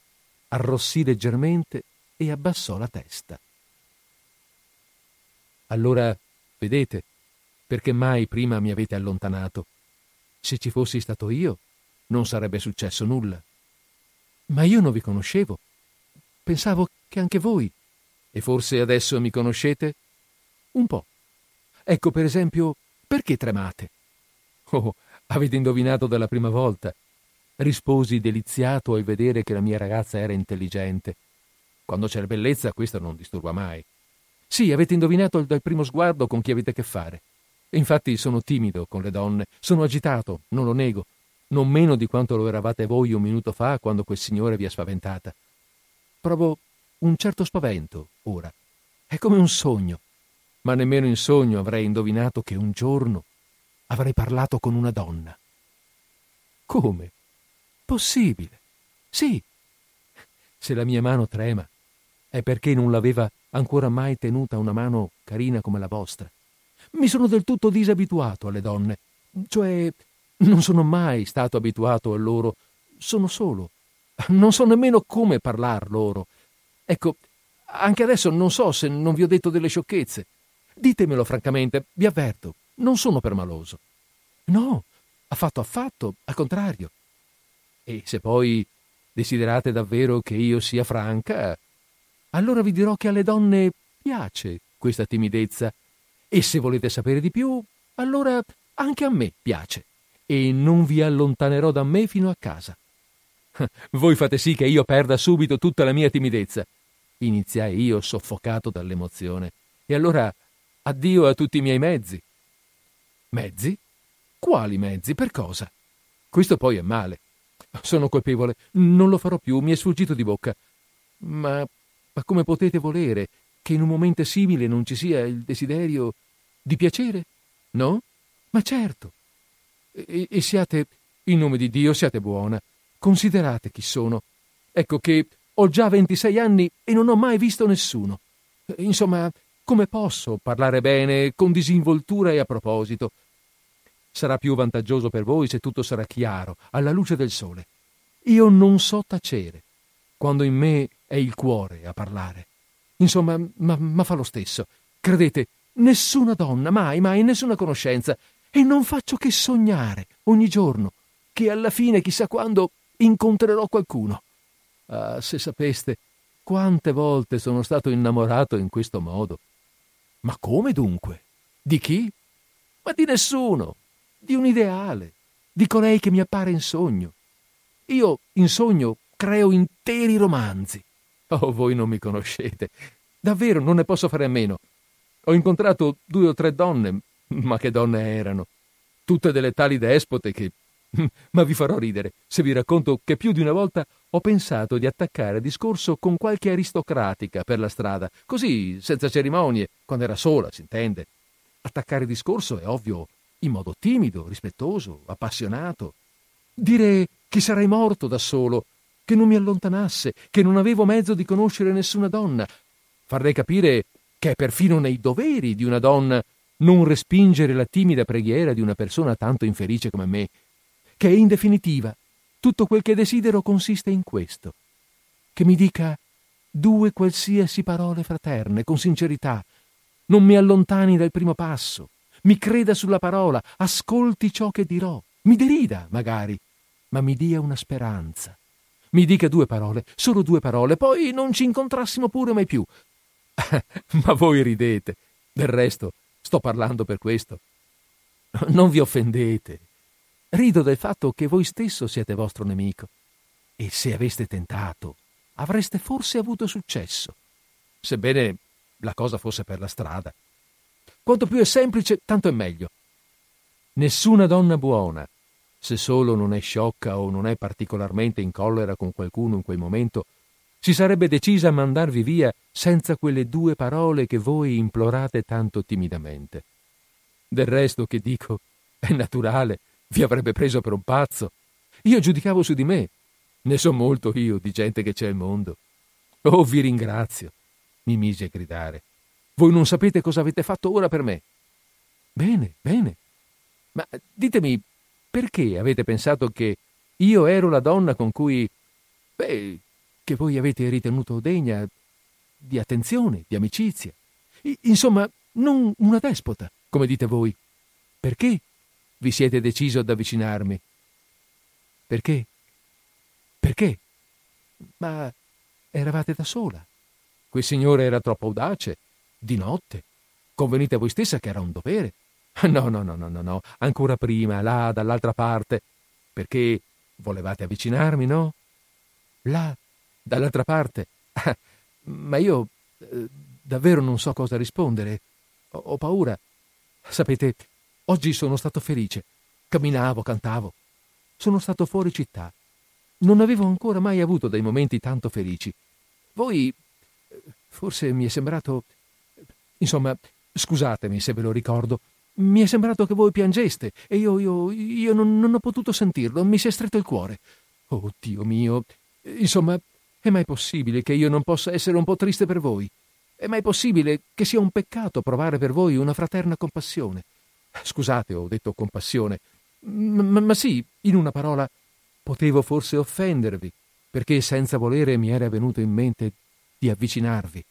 arrossì leggermente e abbassò la testa. «Allora, vedete, perché mai prima mi avete allontanato? Se ci fossi stato io, non sarebbe successo nulla. Ma io non vi conoscevo. Pensavo che anche voi. E forse adesso mi conoscete? Un po'. Ecco, per esempio, perché tremate?» «Oh, avete indovinato dalla prima volta», risposi deliziato al vedere che la mia ragazza era intelligente. Quando c'è la bellezza, questo non disturba mai. «Sì, avete indovinato dal primo sguardo con chi avete a che fare. Infatti sono timido con le donne, sono agitato, non lo nego, non meno di quanto lo eravate voi un minuto fa quando quel signore vi ha spaventata. Provo un certo spavento, ora. È come un sogno. Ma nemmeno in sogno avrei indovinato che un giorno avrei parlato con una donna». «Come? Possibile?» «Sì. Se la mia mano trema è perché non l'aveva ancora mai tenuta una mano carina come la vostra. Mi sono del tutto disabituato alle donne, cioè non sono mai stato abituato a loro, sono solo, non so nemmeno come parlar loro. Ecco, anche adesso non so se non vi ho detto delle sciocchezze. Ditemelo francamente, vi avverto, non sono permaloso». «No, affatto affatto, al contrario». «E se poi desiderate davvero che io sia franca, allora vi dirò che alle donne piace questa timidezza, e se volete sapere di più, allora anche a me piace, e non vi allontanerò da me fino a casa». «Voi fate sì che io perda subito tutta la mia timidezza», iniziai io soffocato dall'emozione. «E allora addio a tutti i miei mezzi». «Mezzi? Quali mezzi? Per cosa?» «Questo poi è male. Sono colpevole, non lo farò più, mi è sfuggito di bocca. Ma come potete volere che in un momento simile non ci sia il desiderio di piacere? No? Ma certo. E siate, in nome di Dio, siate buona. Considerate chi sono. Ecco che ho già 26 anni e non ho mai visto nessuno. Insomma, come posso parlare bene con disinvoltura e a proposito? Sarà più vantaggioso per voi se tutto sarà chiaro, alla luce del sole. Io non so tacere, quando in me è il cuore a parlare. Insomma, ma fa lo stesso. Credete, nessuna donna, mai, nessuna conoscenza. E non faccio che sognare, ogni giorno, che alla fine, chissà quando, incontrerò qualcuno. Ah, se sapeste quante volte sono stato innamorato in questo modo. Ma come dunque? Di chi? Ma di nessuno, di un ideale, di colei che mi appare in sogno. Io in sogno creo interi romanzi. Oh, voi non mi conoscete. Davvero non ne posso fare a meno. Ho incontrato 2 o 3 donne, ma che donne erano. Tutte delle tali despote che... Ma vi farò ridere se vi racconto che più di una volta ho pensato di attaccare discorso con qualche aristocratica per la strada, così, senza cerimonie, quando era sola, si intende. Attaccare discorso è ovvio, in modo timido, rispettoso, appassionato. Dire che sarei morto da solo, che non mi allontanasse, che non avevo mezzo di conoscere nessuna donna. Farle capire che è perfino nei doveri di una donna non respingere la timida preghiera di una persona tanto infelice come me, che in definitiva tutto quel che desidero consiste in questo, che mi dica 2 qualsiasi parole fraterne con sincerità, non mi allontani dal primo passo, mi creda sulla parola, ascolti ciò che dirò, mi derida magari, ma mi dia una speranza, mi dica 2 parole, solo 2 parole, poi non ci incontrassimo pure mai più. Ma voi ridete, del resto sto parlando per questo. Non vi offendete. Rido del fatto che voi stesso siete vostro nemico, e se aveste tentato avreste forse avuto successo, sebbene la cosa fosse per la strada. Quanto più è semplice, tanto è meglio. Nessuna donna buona, se solo non è sciocca o non è particolarmente in collera con qualcuno in quel momento, si sarebbe decisa a mandarvi via senza quelle 2 parole che voi implorate tanto timidamente. Del resto, che dico, è naturale. Vi avrebbe preso per un pazzo. Io giudicavo su di me. Ne so molto io di gente che c'è al mondo. Oh, vi ringrazio, mi misi a gridare. Voi non sapete cosa avete fatto ora per me. Bene, bene. Ma ditemi, perché avete pensato che io ero la donna con cui... Beh, che voi avete ritenuto degna di attenzione, di amicizia. Insomma, non una despota, come dite voi. Perché vi siete deciso ad avvicinarmi? Perché? Perché? Ma eravate da sola. Quel signore era troppo audace. Di notte. Convenite a voi stessa che era un dovere. No. Ancora prima, là, dall'altra parte. Perché volevate avvicinarmi, no? Là, dall'altra parte. Ma io davvero non so cosa rispondere. Ho paura. Sapete... Oggi sono stato felice. Camminavo, cantavo. Sono stato fuori città. Non avevo ancora mai avuto dei momenti tanto felici. Voi, forse mi è sembrato... Insomma, scusatemi se ve lo ricordo. Mi è sembrato che voi piangeste e io non ho potuto sentirlo. Mi si è stretto il cuore. Oh, Dio mio. Insomma, è mai possibile che io non possa essere un po' triste per voi? È mai possibile che sia un peccato provare per voi una fraterna compassione? Scusate, ho detto compassione, ma sì, in una parola, potevo forse offendervi, perché senza volere mi era venuto in mente di avvicinarvi.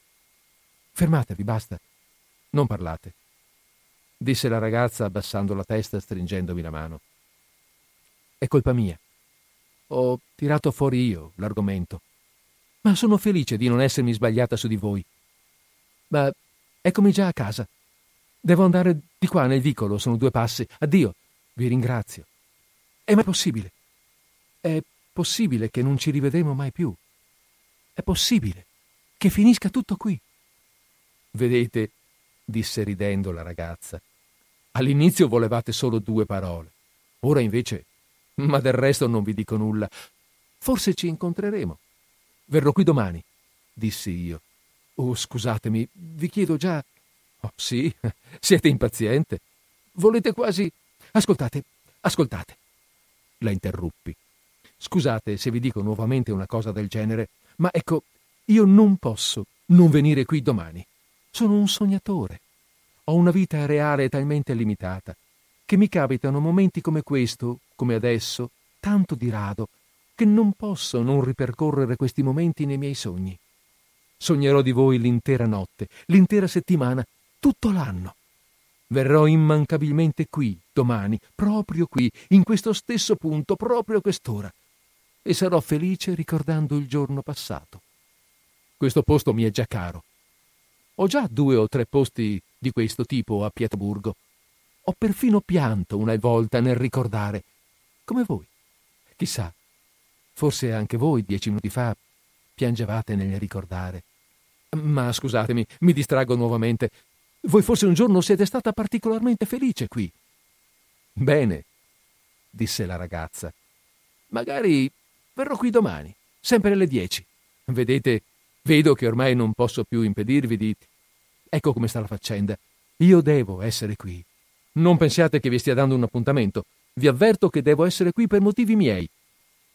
Fermatevi, basta, non parlate, disse la ragazza abbassando la testa, stringendomi la mano. È colpa mia, ho tirato fuori io l'argomento, ma sono felice di non essermi sbagliata su di voi. Ma eccomi già a casa. Devo andare di qua nel vicolo, sono 2 passi. Addio, vi ringrazio. È mai possibile? È possibile che non ci rivedremo mai più. È possibile che finisca tutto qui. Vedete, disse ridendo la ragazza, all'inizio volevate solo 2 parole. Ora invece, ma del resto non vi dico nulla. Forse ci incontreremo. Verrò qui domani, dissi io. Oh, scusatemi, vi chiedo già... Oh, sì, siete impaziente. Volete quasi... Ascoltate. La interruppi. Scusate se vi dico nuovamente una cosa del genere, ma ecco, io non posso non venire qui domani. Sono un sognatore. Ho una vita reale talmente limitata che mi capitano momenti come questo, come adesso, tanto di rado, che non posso non ripercorrere questi momenti nei miei sogni. Sognerò di voi l'intera notte, l'intera settimana, tutto l'anno. Verrò immancabilmente qui, domani, proprio qui, in questo stesso punto, proprio a quest'ora. e sarò felice ricordando il giorno passato. Questo posto mi è già caro. Ho già 2 o 3 posti di questo tipo a Pietroburgo. Ho perfino pianto una volta nel ricordare, come voi. Chissà, forse anche voi 10 minuti fa piangevate nel ricordare. Ma scusatemi, mi distraggo nuovamente. Voi forse un giorno siete stata particolarmente felice qui. Bene, disse la ragazza. Magari verrò qui domani, sempre alle 10. Vedete, vedo che ormai non posso più impedirvi di... Ecco come sta la faccenda. Io devo essere qui. Non pensiate che vi stia dando un appuntamento. Vi avverto che devo essere qui per motivi miei.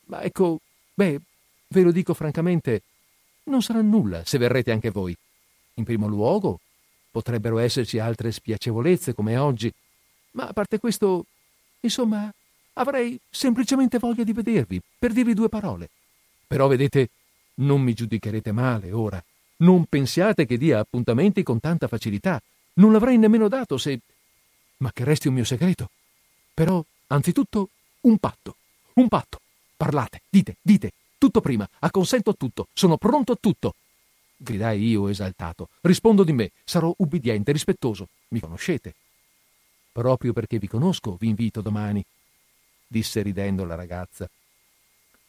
Ma ecco, ve lo dico francamente, non sarà nulla se verrete anche voi. In primo luogo, potrebbero esserci altre spiacevolezze come oggi, ma a parte questo, insomma, avrei semplicemente voglia di vedervi, per dirvi 2 parole. Però vedete, non mi giudicherete male ora. Non pensiate che dia appuntamenti con tanta facilità. Non l'avrei nemmeno dato se... Ma che resti un mio segreto. Però, anzitutto, un patto. Parlate, dite, tutto prima, acconsento a tutto, sono pronto a tutto. Gridai io esaltato. Rispondo di me, sarò ubbidiente, rispettoso. Mi conoscete. Proprio perché vi conosco, vi invito domani, disse ridendo la ragazza.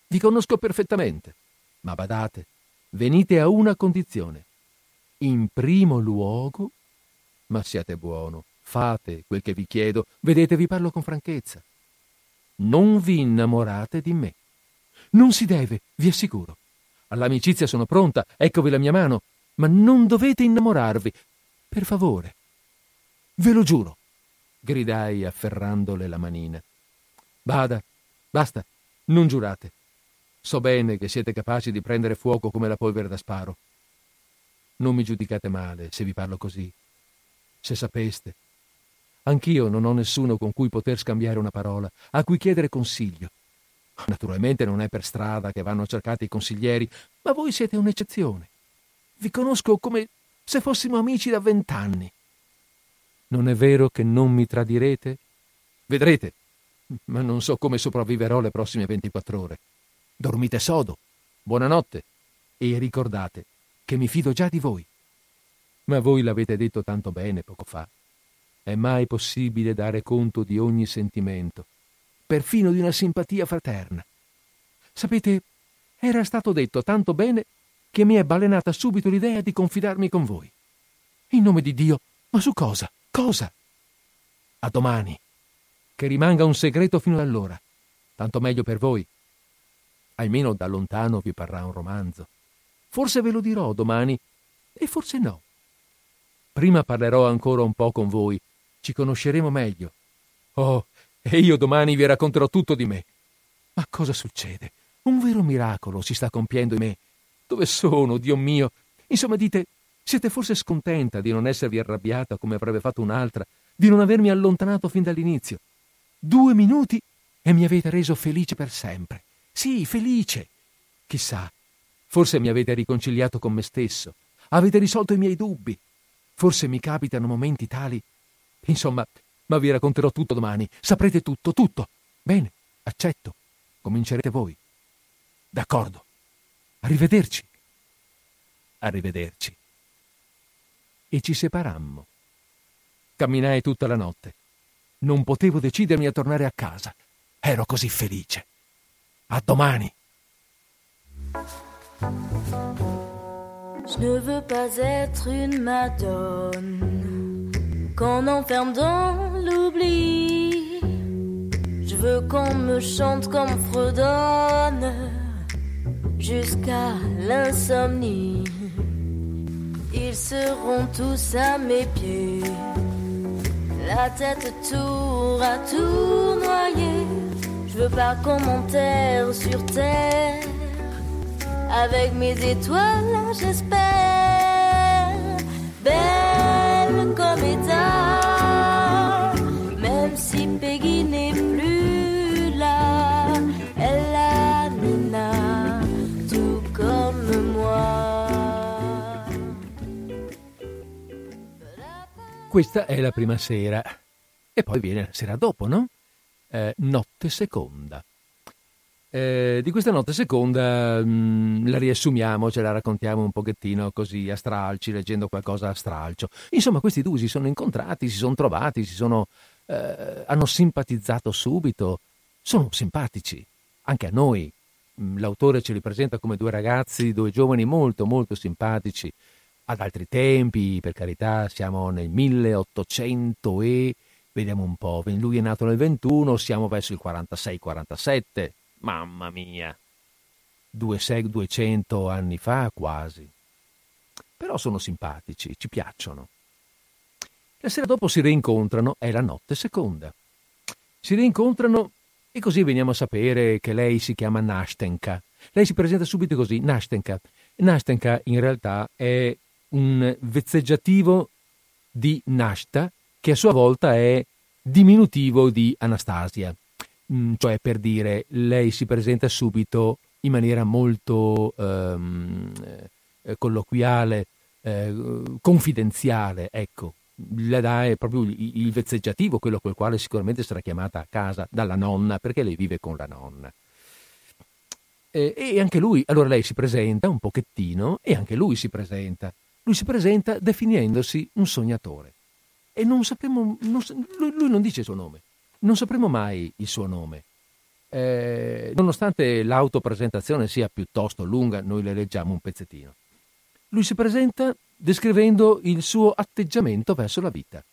Vi conosco perfettamente, ma badate, venite a una condizione. In primo luogo, ma siate buono, fate quel che vi chiedo, vedete, vi parlo con franchezza. Non vi innamorate di me. Non si deve, vi assicuro. All'amicizia sono pronta, eccovi la mia mano, ma non dovete innamorarvi, per favore. Ve lo giuro, gridai afferrandole la manina. Bada, basta, non giurate. So bene che siete capaci di prendere fuoco come la polvere da sparo. Non mi giudicate male se vi parlo così. Se sapeste, anch'io non ho nessuno con cui poter scambiare una parola, a cui chiedere consiglio. Naturalmente non è per strada che vanno cercati i consiglieri, ma voi siete un'eccezione. Vi conosco come se fossimo amici da 20 anni. Non è vero che non mi tradirete? Vedrete, ma non so come sopravviverò le prossime 24 ore. Dormite sodo, buonanotte, e ricordate che mi fido già di voi. Ma voi l'avete detto tanto bene poco fa. È mai possibile dare conto di ogni sentimento, perfino di una simpatia fraterna. Sapete, era stato detto tanto bene che mi è balenata subito l'idea di confidarmi con voi. In nome di Dio, ma su cosa? Cosa? A domani. Che rimanga un segreto fino ad allora. Tanto meglio per voi. Almeno da lontano vi parrà un romanzo. Forse ve lo dirò domani e forse no. Prima parlerò ancora un po' con voi. Ci conosceremo meglio. Oh, e io domani vi racconterò tutto di me. Ma cosa succede? Un vero miracolo si sta compiendo in me. Dove sono, Dio mio? Insomma, dite, siete forse scontenta di non esservi arrabbiata come avrebbe fatto un'altra, di non avermi allontanato fin dall'inizio. 2 minuti e mi avete reso felice per sempre. Sì, felice. Chissà, forse mi avete riconciliato con me stesso. Avete risolto i miei dubbi. Forse mi capitano momenti tali. Insomma, ma vi racconterò tutto domani. Saprete tutto. Bene, accetto. Comincerete voi. D'accordo. Arrivederci. E ci separammo. Camminai tutta la notte. Non potevo decidermi a tornare a casa. Ero così felice. A domani. Je ne veux pas être une madone qu'on enferme dans l'oubli. Je veux qu'on me chante, qu'on me fredonne jusqu'à l'insomnie. Ils seront tous à mes pieds, la tête tour à tour noyée. Je veux pas qu'on m'enterre sur terre. Avec mes étoiles, j'espère. Belle comme état. Même si Peggy n'est plus là, elle a Minna, tout comme moi. Questa è la prima sera. E poi viene la sera dopo, no? Notte seconda. Di questa notte seconda la riassumiamo, ce la raccontiamo un pochettino così a stralci, leggendo qualcosa a stralcio. Insomma, questi due si sono incontrati, si sono trovati, hanno simpatizzato subito, sono simpatici anche a noi. L'autore ce li presenta come due ragazzi, due giovani molto molto simpatici. Ad altri tempi, per carità, siamo nel 1800 e vediamo un po', lui è nato nel 21, siamo verso il 46-47. Mamma mia, 200 anni fa quasi. Però sono simpatici, ci piacciono. La sera dopo si rincontrano, è la notte seconda. Si rincontrano e così veniamo a sapere che lei si chiama Nastenka. Lei si presenta subito così, Nastenka. Nastenka in realtà è un vezzeggiativo di Nashta, che a sua volta è diminutivo di Anastasia. Cioè, per dire, lei si presenta subito in maniera molto colloquiale, confidenziale, ecco. La dà è proprio il vezzeggiativo, quello col quale sicuramente sarà chiamata a casa dalla nonna, perché lei vive con la nonna. E anche lui, allora lei si presenta un pochettino e anche lui si presenta. Lui si presenta definendosi un sognatore. E non sapremo, lui non dice il suo nome. Non sapremo mai il suo nome. Nonostante l'autopresentazione sia piuttosto lunga, noi le leggiamo un pezzettino. Lui si presenta descrivendo il suo atteggiamento verso la vita.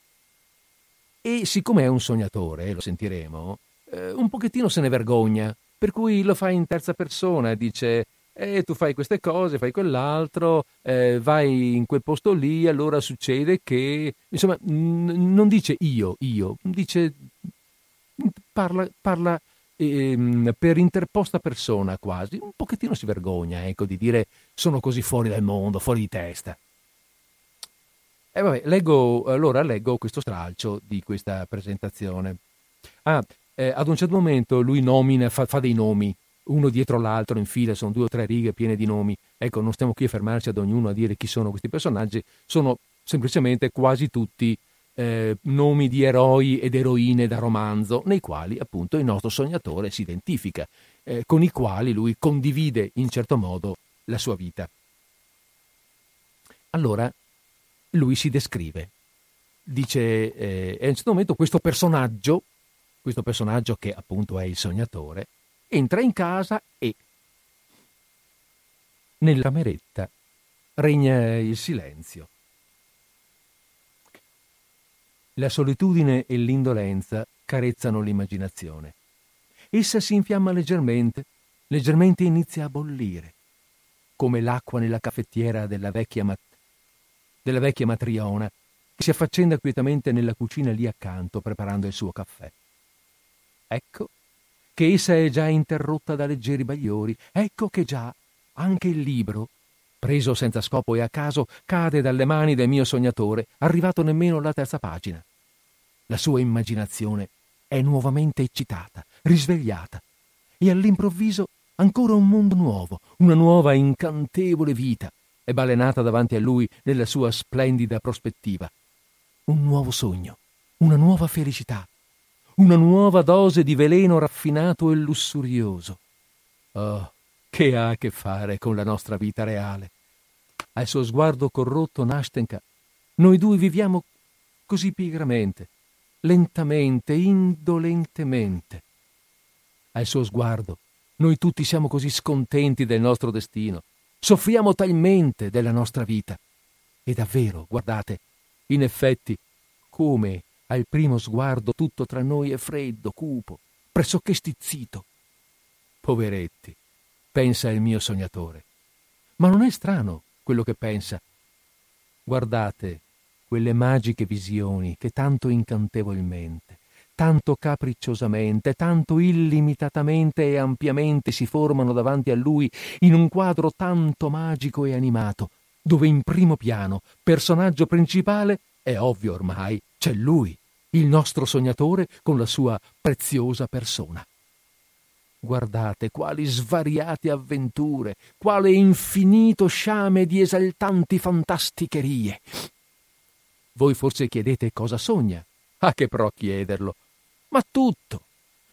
E siccome è un sognatore, lo sentiremo, un pochettino se ne vergogna, per cui lo fa in terza persona e dice tu fai queste cose, fai quell'altro, vai in quel posto lì, allora succede che... Insomma, non dice io, dice... parla per interposta persona quasi, un pochettino si vergogna, ecco, di dire sono così fuori dal mondo, fuori di testa. E vabbè, leggo questo stralcio di questa presentazione. Ad un certo momento lui nomina, fa dei nomi, uno dietro l'altro in fila, sono 2 o 3 righe piene di nomi. Ecco, non stiamo qui a fermarci ad ognuno a dire chi sono questi personaggi, sono semplicemente quasi tutti nomi di eroi ed eroine da romanzo, nei quali appunto il nostro sognatore si identifica, con i quali lui condivide in certo modo la sua vita. Allora lui si descrive, dice, e a un certo momento questo personaggio che appunto è il sognatore entra in casa e nella cameretta regna il silenzio. La solitudine e l'indolenza carezzano l'immaginazione. Essa si infiamma leggermente inizia a bollire, come l'acqua nella caffettiera della vecchia Matriona, che si affaccenda quietamente nella cucina lì accanto preparando il suo caffè. Ecco che essa è già interrotta da leggeri bagliori, ecco che già anche il libro, preso senza scopo e a caso, cade dalle mani del mio sognatore, arrivato nemmeno alla terza pagina. La sua immaginazione è nuovamente eccitata, risvegliata, e all'improvviso ancora un mondo nuovo, una nuova incantevole vita è balenata davanti a lui nella sua splendida prospettiva. Un nuovo sogno, una nuova felicità, una nuova dose di veleno raffinato e lussurioso. Oh, che ha a che fare con la nostra vita reale. Al suo sguardo corrotto, Nastenka, noi due viviamo così pigramente, lentamente, indolentemente. Al suo sguardo, noi tutti siamo così scontenti del nostro destino, soffriamo talmente della nostra vita. E davvero, guardate, in effetti, come al primo sguardo tutto tra noi è freddo, cupo, pressoché stizzito. Poveretti, pensa il mio sognatore. Ma non è strano quello che pensa. Guardate quelle magiche visioni che tanto incantevolmente, tanto capricciosamente, tanto illimitatamente e ampiamente si formano davanti a lui in un quadro tanto magico e animato, dove in primo piano, personaggio principale, è ovvio ormai, c'è lui, il nostro sognatore con la sua preziosa persona. Guardate quali svariate avventure, quale infinito sciame di esaltanti fantasticherie. Voi forse chiedete cosa sogna? A che pro chiederlo? Ma tutto!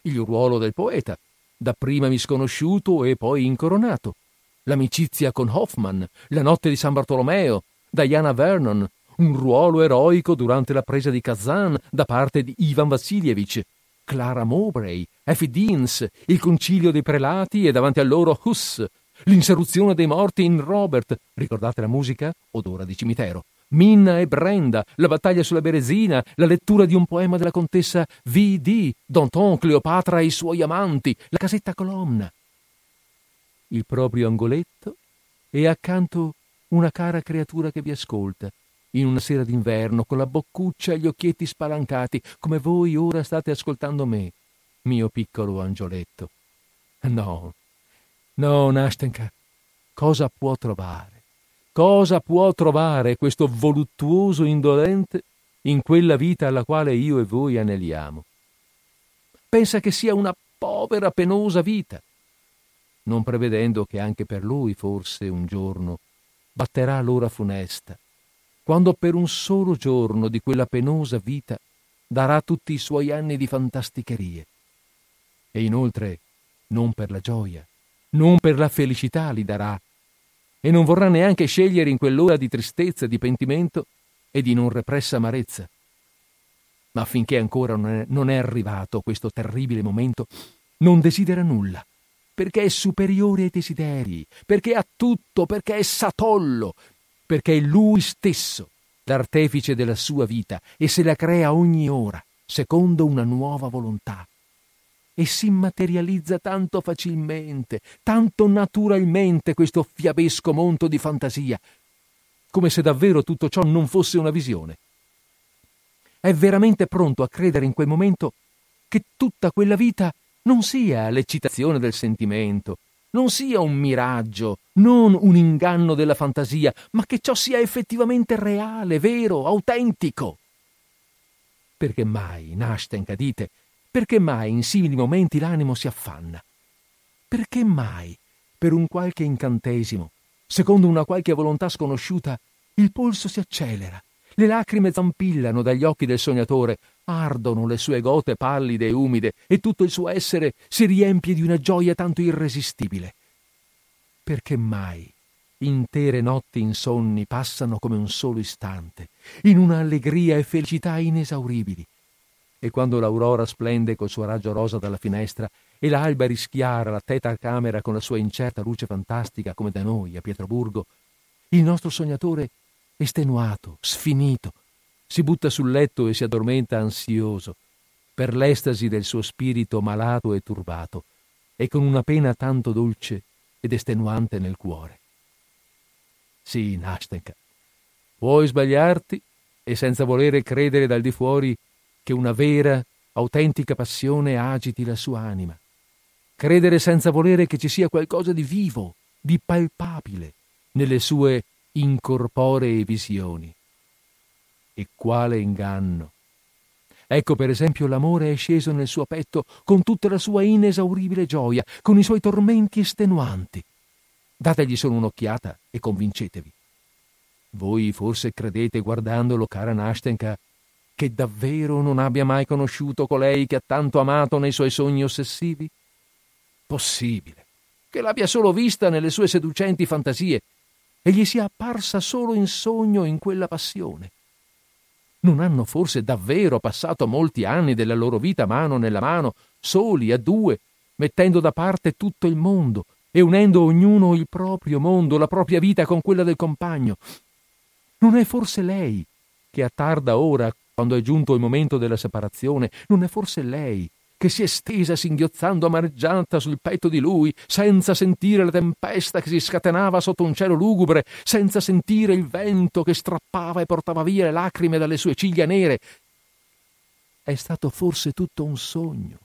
Il ruolo del poeta, dapprima misconosciuto e poi incoronato, l'amicizia con Hoffman, la notte di San Bartolomeo, Diana Vernon, un ruolo eroico durante la presa di Kazan da parte di Ivan Vassilievich, Clara Mowbray, Effie Deans, il concilio dei prelati e davanti a loro Hus, l'insurrezione dei morti in Robert, ricordate la musica? Odora di cimitero, Minna e Brenda, la battaglia sulla Beresina, la lettura di un poema della contessa V.D., Danton, Cleopatra e i suoi amanti, la casetta colonna, il proprio angoletto e accanto una cara creatura che vi ascolta in una sera d'inverno con la boccuccia e gli occhietti spalancati, come voi ora state ascoltando me, mio piccolo angioletto. No, Nastenka, cosa può trovare questo voluttuoso indolente in quella vita alla quale io e voi aneliamo? Pensa che sia una povera, penosa vita, non prevedendo che anche per lui forse un giorno batterà l'ora funesta, quando per un solo giorno di quella penosa vita darà tutti i suoi anni di fantasticherie. E inoltre non per la gioia, non per la felicità li darà, e non vorrà neanche scegliere in quell'ora di tristezza, di pentimento e di non repressa amarezza. Ma finché ancora non è arrivato questo terribile momento, non desidera nulla, perché è superiore ai desideri, perché ha tutto, perché è satollo, perché è lui stesso l'artefice della sua vita e se la crea ogni ora, secondo una nuova volontà. E si materializza tanto facilmente, tanto naturalmente questo fiabesco monto di fantasia, come se davvero tutto ciò non fosse una visione. È veramente pronto a credere in quel momento che tutta quella vita non sia l'eccitazione del sentimento, non sia un miraggio, non un inganno della fantasia, ma che ciò sia effettivamente reale, vero, autentico. Perché mai, Nastenka, dite, perché mai in simili momenti l'animo si affanna? Perché mai, per un qualche incantesimo, secondo una qualche volontà sconosciuta, il polso si accelera, le lacrime zampillano dagli occhi del sognatore, ardono le sue gote pallide e umide e tutto il suo essere si riempie di una gioia tanto irresistibile? Perché mai intere notti insonni passano come un solo istante, in una allegria e felicità inesauribili? E quando l'aurora splende col suo raggio rosa dalla finestra e l'alba rischiara la teta camera con la sua incerta luce fantastica come da noi a Pietroburgo, il nostro sognatore, estenuato, sfinito, si butta sul letto e si addormenta ansioso per l'estasi del suo spirito malato e turbato e con una pena tanto dolce ed estenuante nel cuore. Sì, Nastenka, puoi sbagliarti e senza volere credere dal di fuori che una vera, autentica passione agiti la sua anima. Credere senza volere che ci sia qualcosa di vivo, di palpabile, nelle sue incorporee visioni. E quale inganno! Ecco per esempio l'amore è sceso nel suo petto con tutta la sua inesauribile gioia, con i suoi tormenti estenuanti. Dategli solo un'occhiata e convincetevi. Voi forse credete, guardandolo, cara Nastenka, che davvero non abbia mai conosciuto colei che ha tanto amato nei suoi sogni ossessivi? Possibile che l'abbia solo vista nelle sue seducenti fantasie e gli sia apparsa solo in sogno in quella passione. Non hanno forse davvero passato molti anni della loro vita mano nella mano, soli, a due, mettendo da parte tutto il mondo e unendo ognuno il proprio mondo, la propria vita con quella del compagno? Non è forse lei che a tarda ora, quando è giunto il momento della separazione, non è forse lei che si è stesa singhiozzando amareggiata sul petto di lui, senza sentire la tempesta che si scatenava sotto un cielo lugubre, senza sentire il vento che strappava e portava via le lacrime dalle sue ciglia nere? È stato forse tutto un sogno?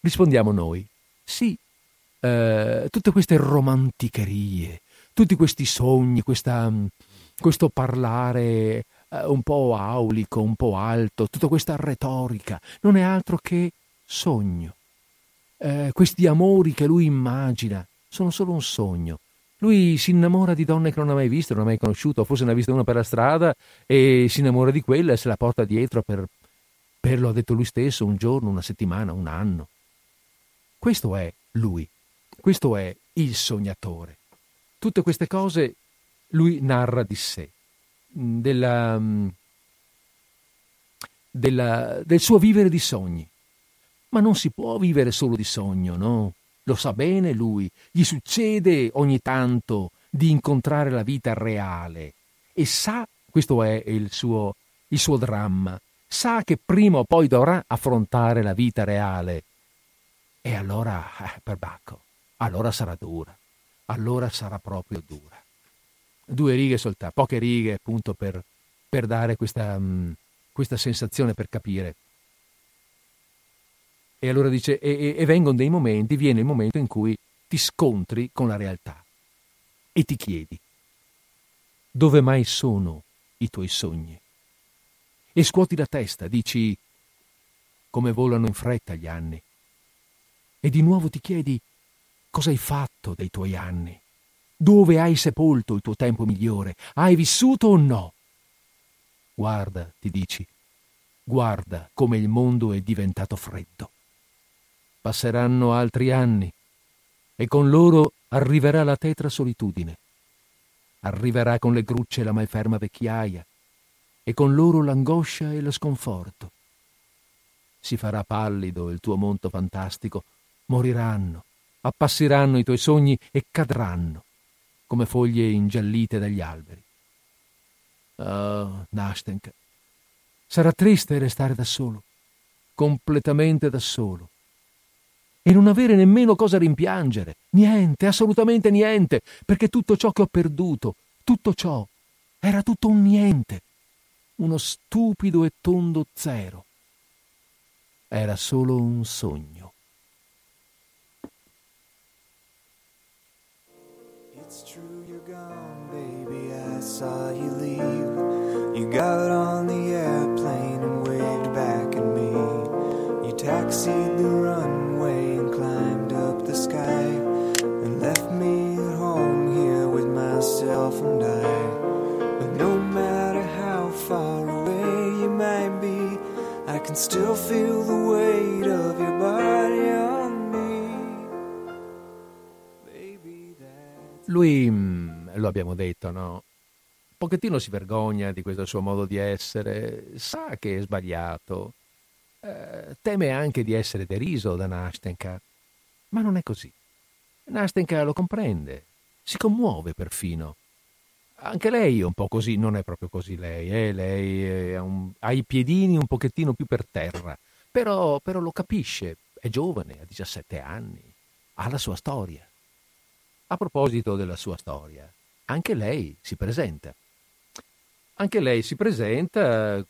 Rispondiamo noi: sì, tutte queste romanticherie, tutti questi sogni, questo parlare un po' aulico, un po' alto, tutta questa retorica non è altro che sogno. Questi amori che lui immagina sono solo un sogno. Lui si innamora di donne che non ha mai visto, non ha mai conosciuto, forse ne ha vista una per la strada e si innamora di quella e se la porta dietro per Per, lo ha detto lui stesso, un giorno, una settimana, un anno. Questo è lui, questo è il sognatore. Tutte queste cose lui narra di sé, del suo vivere di sogni. Ma non si può vivere solo di sogno, no? Lo sa bene lui, gli succede ogni tanto di incontrare la vita reale e sa, questo è il suo dramma, sa che prima o poi dovrà affrontare la vita reale e allora, perbacco, allora sarà dura, allora sarà proprio dura. Due righe soltanto, poche righe appunto per dare questa sensazione, per capire. E allora dice, e vengono dei momenti, viene il momento in cui ti scontri con la realtà e ti chiedi, dove mai sono i tuoi sogni? E scuoti la testa, dici, come volano in fretta gli anni. E di nuovo ti chiedi, cosa hai fatto dei tuoi anni? Dove hai sepolto il tuo tempo migliore? Hai vissuto o no? Guarda, ti dici, guarda come il mondo è diventato freddo. Passeranno altri anni e con loro arriverà la tetra solitudine. Arriverà con le grucce la malferma vecchiaia e con loro l'angoscia e lo sconforto. Si farà pallido il tuo mondo fantastico, moriranno, appassiranno i tuoi sogni e cadranno come foglie ingiallite dagli alberi. Oh, Nastenka, sarà triste restare da solo, completamente da solo, e non avere nemmeno cosa rimpiangere, niente, assolutamente niente, perché tutto ciò che ho perduto, tutto ciò, era tutto un niente, uno stupido e tondo zero. Era solo un sogno. It's true you're gone, baby, I saw you leave. You got on the airplane and waved back at me. You taxied the runway and climbed up the sky and left me at home here with myself and I. But no matter how far away you might be, I can still feel the weight of your body on me. Baby, lui, lo abbiamo detto, no? Un pochettino si vergogna di questo suo modo di essere, sa che è sbagliato, teme anche di essere deriso da Nastenka, ma non è così. Nastenka lo comprende, si commuove perfino. Anche lei è un po' così, non è proprio così lei, lei ha i piedini un pochettino più per terra, però lo capisce, è giovane, ha 17 anni, ha la sua storia. A proposito della sua storia, anche lei si presenta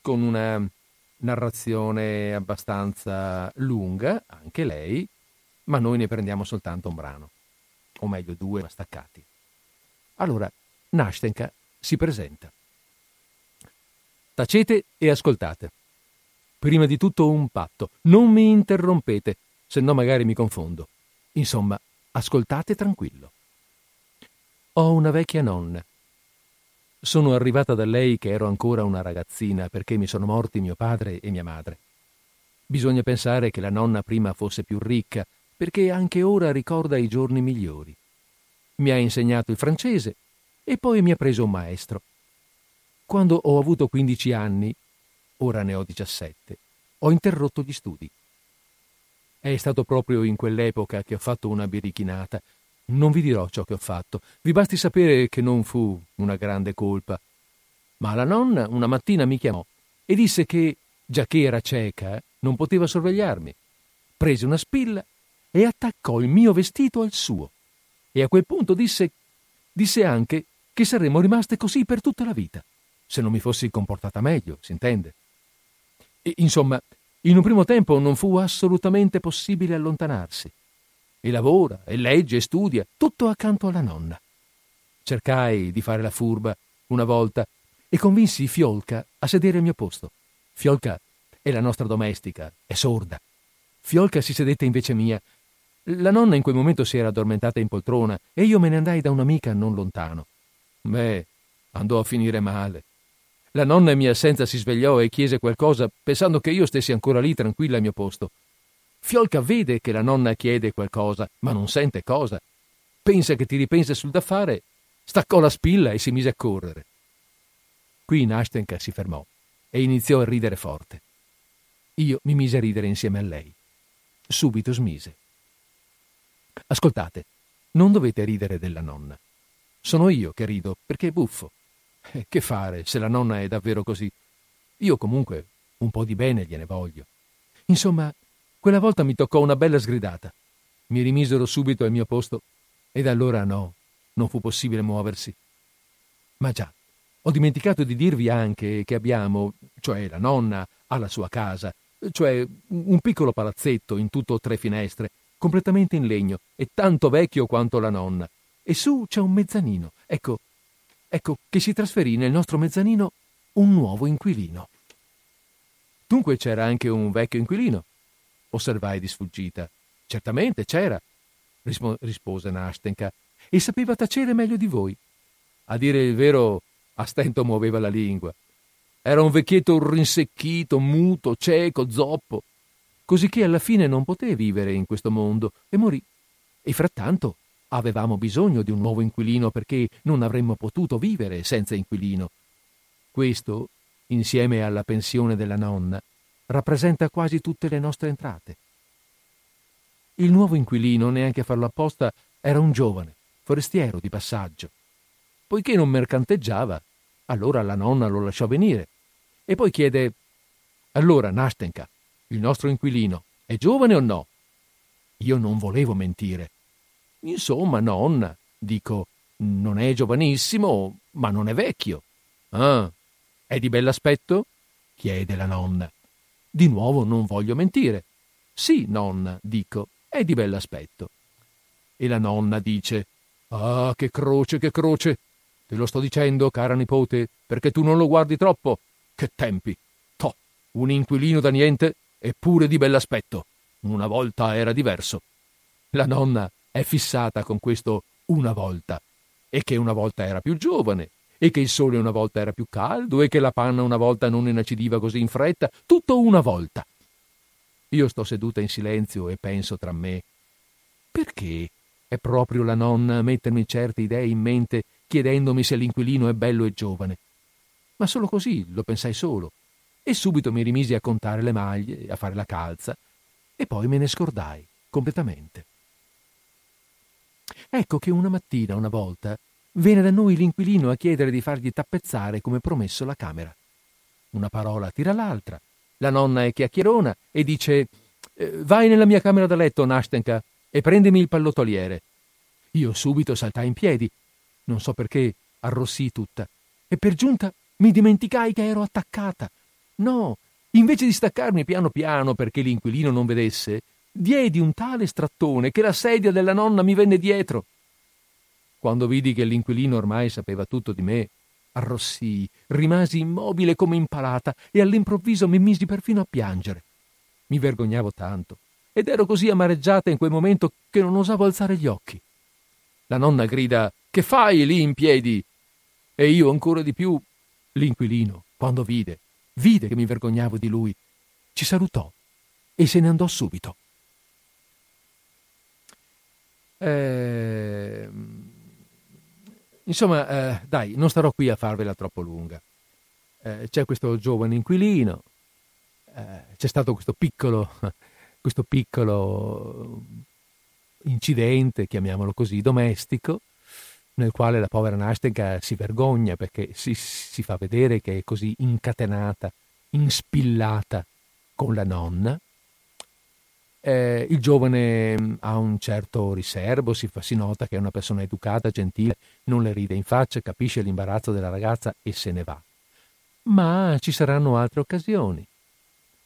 con una narrazione abbastanza lunga, anche lei, ma noi ne prendiamo soltanto un brano, o meglio due, ma staccati. Allora, Nastenka si presenta. Tacete e ascoltate. Prima di tutto un patto. Non mi interrompete, se no magari mi confondo. Insomma, ascoltate tranquillo. Ho una vecchia nonna. Sono arrivata da lei che ero ancora una ragazzina perché mi sono morti mio padre e mia madre. Bisogna pensare che la nonna prima fosse più ricca perché anche ora ricorda i giorni migliori. Mi ha insegnato il francese e poi mi ha preso un maestro. Quando ho avuto 15 anni, ora ne ho 17, ho interrotto gli studi. È stato proprio in quell'epoca che ho fatto una birichinata. Non vi dirò ciò che ho fatto, vi basti sapere che non fu una grande colpa. Ma la nonna una mattina mi chiamò e disse che, giacché era cieca, non poteva sorvegliarmi. Prese una spilla e attaccò il mio vestito al suo. E a quel punto disse anche che saremmo rimaste così per tutta la vita, se non mi fossi comportata meglio, si intende. E, insomma, in un primo tempo non fu assolutamente possibile allontanarsi. E lavora, e legge, e studia, tutto accanto alla nonna. Cercai di fare la furba una volta e convinsi Fiolca a sedere al mio posto. Fiolca è la nostra domestica, è sorda. Fiolca si sedette invece mia. La nonna in quel momento si era addormentata in poltrona e io me ne andai da un'amica non lontano. Beh, andò a finire male. La nonna in mia assenza si svegliò e chiese qualcosa, pensando che io stessi ancora lì tranquilla al mio posto. Fiolca vede che la nonna chiede qualcosa, ma non sente cosa. Pensa che ti ripensa sul da fare, staccò la spilla e si mise a correre. Qui Nastenka si fermò e iniziò a ridere forte. Io mi mise a ridere insieme a lei. Subito smise. Ascoltate, non dovete ridere della nonna. Sono io che rido, perché è buffo. Che fare se la nonna è davvero così? Io comunque un po' di bene gliene voglio. Insomma, quella volta mi toccò una bella sgridata. Mi rimisero subito al mio posto e da allora no, non fu possibile muoversi. Ma già, ho dimenticato di dirvi anche che abbiamo, cioè la nonna, ha la sua casa, cioè un piccolo palazzetto in tutto 3 finestre, completamente in legno e tanto vecchio quanto la nonna. E su c'è un mezzanino, ecco che si trasferì nel nostro mezzanino un nuovo inquilino. Dunque c'era anche un vecchio inquilino? Osservai di sfuggita. Certamente c'era, rispose Nastenka, e sapeva tacere meglio di voi. A dire il vero, a stento muoveva la lingua. Era un vecchietto rinsecchito, muto, cieco, zoppo, cosicché alla fine non poté vivere in questo mondo e morì. E frattanto avevamo bisogno di un nuovo inquilino, perché non avremmo potuto vivere senza inquilino. Questo, insieme alla pensione della nonna, rappresenta quasi tutte le nostre entrate. Il nuovo inquilino, neanche a farlo apposta, era un giovane, forestiero di passaggio. Poiché non mercanteggiava, allora la nonna lo lasciò venire e poi chiede: «Allora, Nastenka, il nostro inquilino è giovane o no?» Io non volevo mentire. «Insomma, nonna», dico, «non è giovanissimo, ma non è vecchio». «Ah, è di bell'aspetto?» chiede la nonna. Di nuovo non voglio mentire. «Sì, nonna», dico, «è di bell'aspetto». E la nonna dice: «Ah, che croce, che croce! Te lo sto dicendo, cara nipote, perché tu non lo guardi troppo. Che tempi! Toh, un inquilino da niente, eppure di bell'aspetto. Una volta era diverso». La nonna è fissata con questo «una volta», e che una volta era più giovane, e che il sole una volta era più caldo, e che la panna una volta non inacidiva così in fretta, tutto una volta. Io sto seduta in silenzio e penso tra me: perché è proprio la nonna a mettermi certe idee in mente, chiedendomi se l'inquilino è bello e giovane? Ma solo così, lo pensai solo, e subito mi rimisi a contare le maglie, a fare la calza, e poi me ne scordai completamente. Ecco che una mattina, una volta, venne da noi l'inquilino a chiedere di fargli tappezzare come promesso la camera. Una parola tira l'altra. La nonna è chiacchierona e dice: «Vai nella mia camera da letto, Nastenka, e prendimi il pallottoliere». Io subito saltai in piedi. Non so perché arrossii tutta. E per giunta mi dimenticai che ero attaccata. No, invece di staccarmi piano piano perché l'inquilino non vedesse, diedi un tale strattone che la sedia della nonna mi venne dietro. Quando vidi che l'inquilino ormai sapeva tutto di me, arrossii, rimasi immobile come impalata e all'improvviso mi misi perfino a piangere. Mi vergognavo tanto ed ero così amareggiata in quel momento che non osavo alzare gli occhi. La nonna grida: «Che fai lì in piedi?» E io ancora di più. L'inquilino, quando vide che mi vergognavo di lui, ci salutò e se ne andò subito. Insomma, dai, non starò qui a farvela troppo lunga. C'è questo giovane inquilino, c'è stato questo piccolo incidente, chiamiamolo così, domestico, nel quale la povera Nastenka si vergogna perché si fa vedere che è così incatenata, inspillata con la nonna. Il giovane ha un certo riserbo, si nota che è una persona educata, gentile, non le ride in faccia, capisce l'imbarazzo della ragazza e se ne va. Ma ci saranno altre occasioni.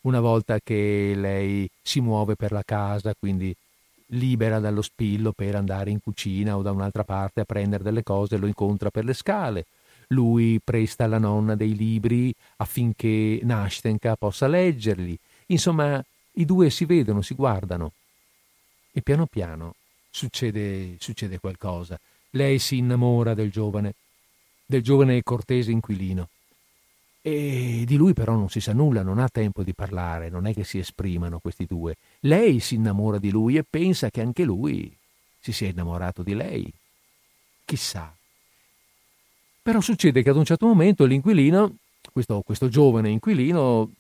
Una volta che lei si muove per la casa, quindi libera dallo spillo per andare in cucina o da un'altra parte a prendere delle cose, lo incontra per le scale. Lui presta alla nonna dei libri affinché Nastenka possa leggerli. Insomma, i due si vedono, si guardano e piano piano succede qualcosa. Lei si innamora del giovane cortese inquilino. E di lui però non si sa nulla, non ha tempo di parlare, non è che si esprimano questi due. Lei si innamora di lui e pensa che anche lui si sia innamorato di lei. Chissà. Però succede che ad un certo momento l'inquilino, questo giovane inquilino,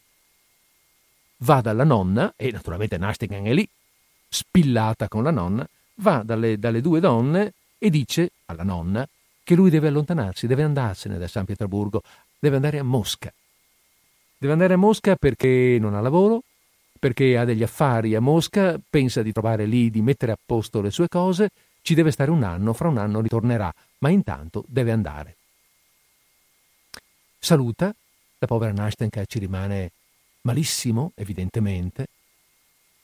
va dalla nonna, e naturalmente Nastenka è lì, spillata con la nonna, va dalle due donne e dice alla nonna che lui deve allontanarsi, deve andarsene da San Pietroburgo, deve andare a Mosca. Deve andare a Mosca perché non ha lavoro, perché ha degli affari a Mosca, pensa di trovare lì, di mettere a posto le sue cose, ci deve stare un anno, fra un anno ritornerà, ma intanto deve andare. Saluta, la povera Nastenka ci rimane malissimo, evidentemente,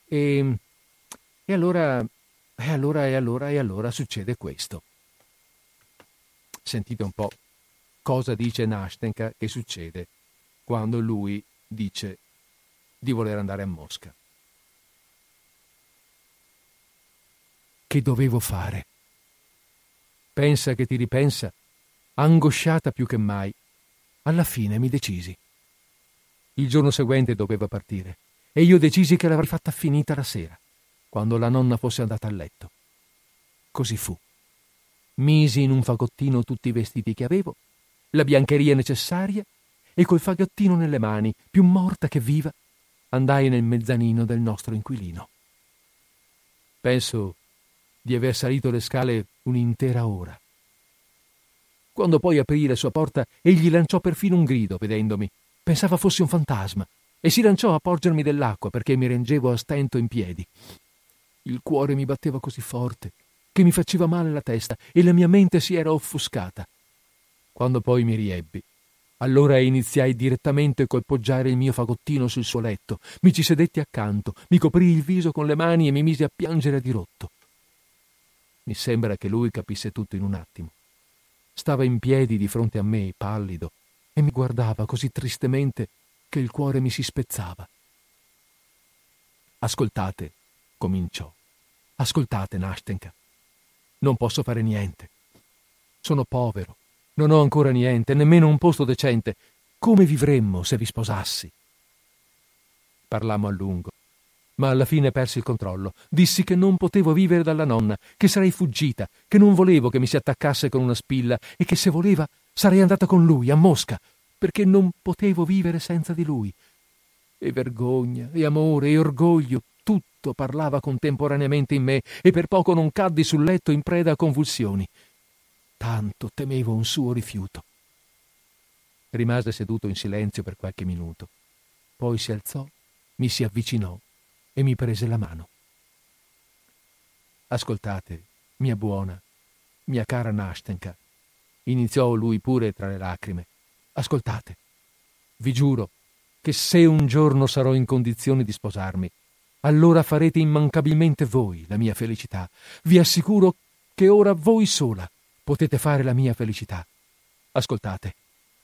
e allora succede questo. Sentite un po' cosa dice Nastenka che succede quando lui dice di voler andare a Mosca. Che dovevo fare? Pensa che ti ripensa, angosciata più che mai. Alla fine mi decisi. Il giorno seguente doveva partire e io decisi che l'avrei fatta finita la sera, quando la nonna fosse andata a letto. Così fu. Misi in un fagottino tutti i vestiti che avevo, la biancheria necessaria, e col fagottino nelle mani, più morta che viva, andai nel mezzanino del nostro inquilino. Penso di aver salito le scale un'intera ora. Quando poi aprì la sua porta, egli lanciò perfino un grido vedendomi. Pensava fossi un fantasma e si lanciò a porgermi dell'acqua perché mi reggevo a stento in piedi. Il cuore mi batteva così forte che mi faceva male la testa e la mia mente si era offuscata. Quando poi mi riebbi, allora iniziai direttamente col poggiare il mio fagottino sul suo letto, mi ci sedetti accanto, mi coprii il viso con le mani e mi misi a piangere a dirotto. Mi sembra che lui capisse tutto in un attimo. Stava in piedi di fronte a me, pallido, e mi guardava così tristemente che il cuore mi si spezzava. Ascoltate, cominciò. Ascoltate, Nastenka. Non posso fare niente. Sono povero. Non ho ancora niente, nemmeno un posto decente. Come vivremmo se vi sposassi? Parlammo a lungo, ma alla fine persi il controllo. Dissi che non potevo vivere dalla nonna, che sarei fuggita, che non volevo che mi si attaccasse con una spilla e che se voleva sarei andata con lui a Mosca, perché non potevo vivere senza di lui. E vergogna, e amore, e orgoglio, tutto parlava contemporaneamente in me e per poco non caddi sul letto in preda a convulsioni. Tanto temevo un suo rifiuto. Rimase seduto in silenzio per qualche minuto. Poi si alzò, mi si avvicinò e mi prese la mano. Ascoltate, mia buona, mia cara Nastenka, iniziò lui pure tra le lacrime. Ascoltate, vi giuro che se un giorno sarò in condizioni di sposarmi, allora farete immancabilmente voi la mia felicità. Vi assicuro che ora voi sola potete fare la mia felicità. Ascoltate,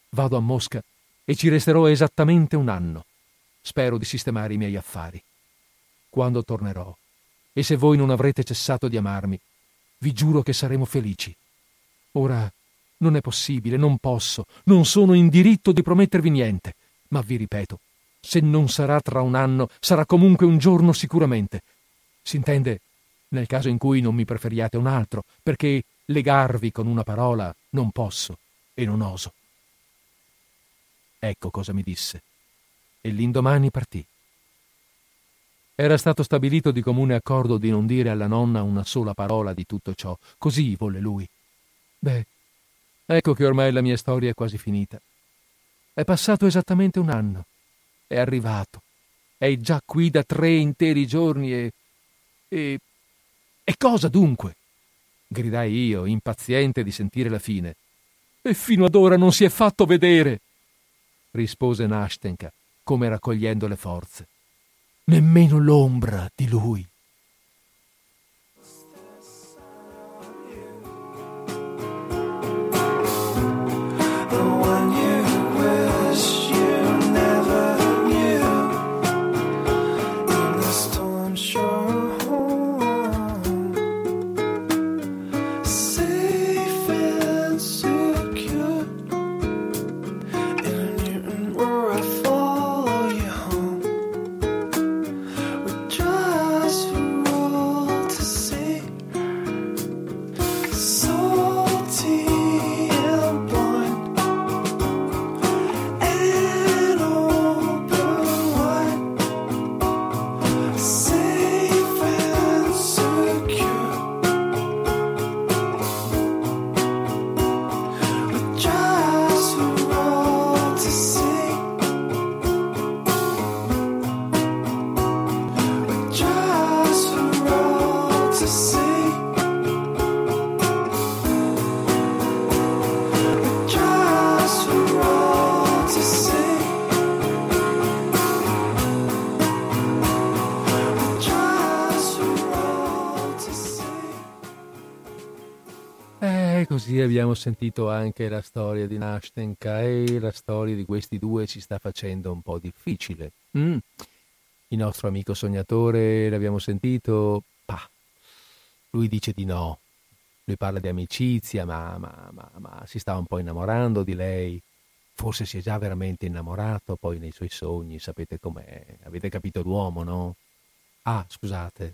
vado a Mosca e ci resterò esattamente un anno. Spero di sistemare i miei affari. Quando tornerò, e se voi non avrete cessato di amarmi, vi giuro che saremo felici. Ora non è possibile, non posso, non sono in diritto di promettervi niente, ma vi ripeto, se non sarà tra un anno, sarà comunque un giorno sicuramente. S'intende, nel caso in cui non mi preferiate un altro, perché legarvi con una parola non posso e non oso. Ecco cosa mi disse. E l'indomani partì. Era stato stabilito di comune accordo di non dire alla nonna una sola parola di tutto ciò. Così volle lui. Beh, ecco che ormai la mia storia è quasi finita. È passato esattamente un anno. È arrivato. È già qui da 3 interi giorni e cosa dunque? Gridai io, impaziente di sentire la fine. E fino ad ora non si è fatto vedere, rispose Nastenka, come raccogliendo le forze. Nemmeno l'ombra di lui. così abbiamo sentito anche la storia di Nastenka, e la storia di questi due ci sta facendo un po' difficile. Il nostro amico sognatore, l'abbiamo sentito, lui dice di no, lui parla di amicizia, ma si sta un po' innamorando di lei, forse si è già veramente innamorato poi nei suoi sogni, sapete com'è, avete capito l'uomo, no? Ah, scusate,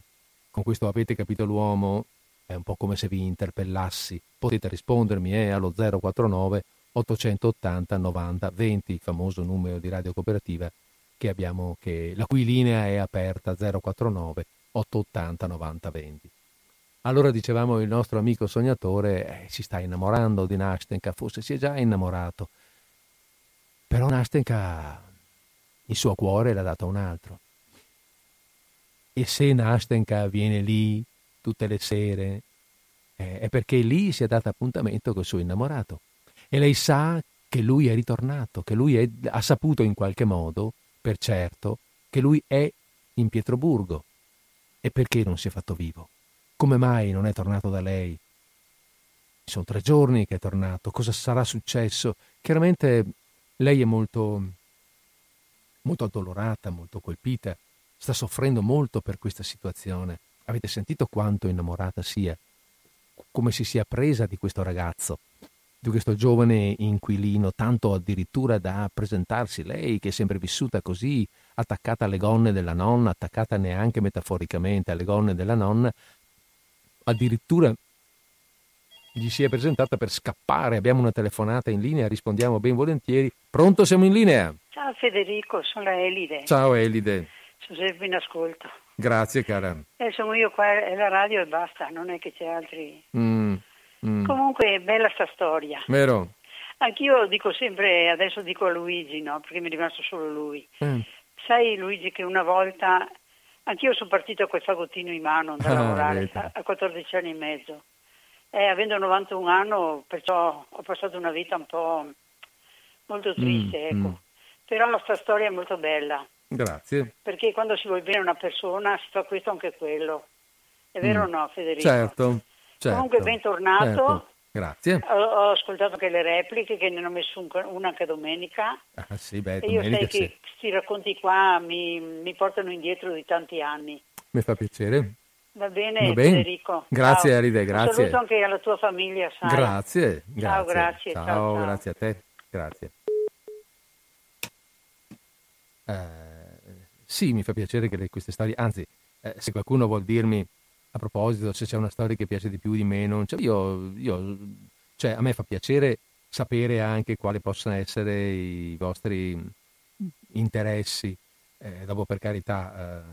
con questo avete capito l'uomo è un po' come se vi interpellassi, potete rispondermi allo 049 880 90 20, il famoso numero di Radio Cooperativa che abbiamo, che la cui linea è aperta, 049 880 90 20. Allora dicevamo, il nostro amico sognatore si sta innamorando di Nastenka, forse si è già innamorato, però Nastenka il suo cuore l'ha dato a un altro, e se Nastenka viene lì tutte le sere è perché lì si è data appuntamento col suo innamorato, e lei sa che lui è ritornato, che lui ha saputo in qualche modo per certo che lui è in Pietroburgo, e perché non si è fatto vivo? Come mai non è tornato da lei? Sono 3 giorni che è tornato, cosa sarà successo? Chiaramente lei è molto, molto addolorata, molto colpita, sta soffrendo molto per questa situazione. Avete sentito quanto innamorata sia, come si sia presa di questo ragazzo, di questo giovane inquilino, tanto addirittura da presentarsi lei, che è sempre vissuta così, attaccata alle gonne della nonna, attaccata neanche metaforicamente alle gonne della nonna, addirittura gli si è presentata per scappare. Abbiamo una telefonata in linea, rispondiamo ben volentieri. Pronto, siamo in linea. Ciao Federico, sono Elide. Ciao Elide. Sono sempre in ascolto. Grazie cara. Sono io qua, è la radio e basta, non è che c'è altri. Comunque è bella sta storia. Vero. Anch'io dico sempre, adesso dico a Luigi, no? Perché mi è rimasto solo lui. Sai Luigi che una volta, anch'io sono partito col fagottino in mano da lavorare a 14 anni e mezzo. Avendo 91 anni, perciò ho passato una vita un po' molto triste, Però la sta storia è molto bella. Grazie. Perché quando si vuol bene a una persona si fa questo anche quello. È vero o no, Federico? Certo. Comunque ben tornato. Certo. Grazie. Ho ascoltato anche le repliche, che ne hanno messo una anche domenica. Ah sì, beh, domenica. E io sai che questi racconti qua mi portano indietro di tanti anni. Mi fa piacere. Va bene. Federico. Grazie Aride, grazie. Un saluto anche alla tua famiglia, sai. Grazie. Ciao, grazie a te. Grazie. Sì, mi fa piacere che queste storie, anzi, se qualcuno vuol dirmi a proposito se c'è una storia che piace di più o di meno, cioè io a me fa piacere sapere anche quali possono essere i vostri interessi, dopo per carità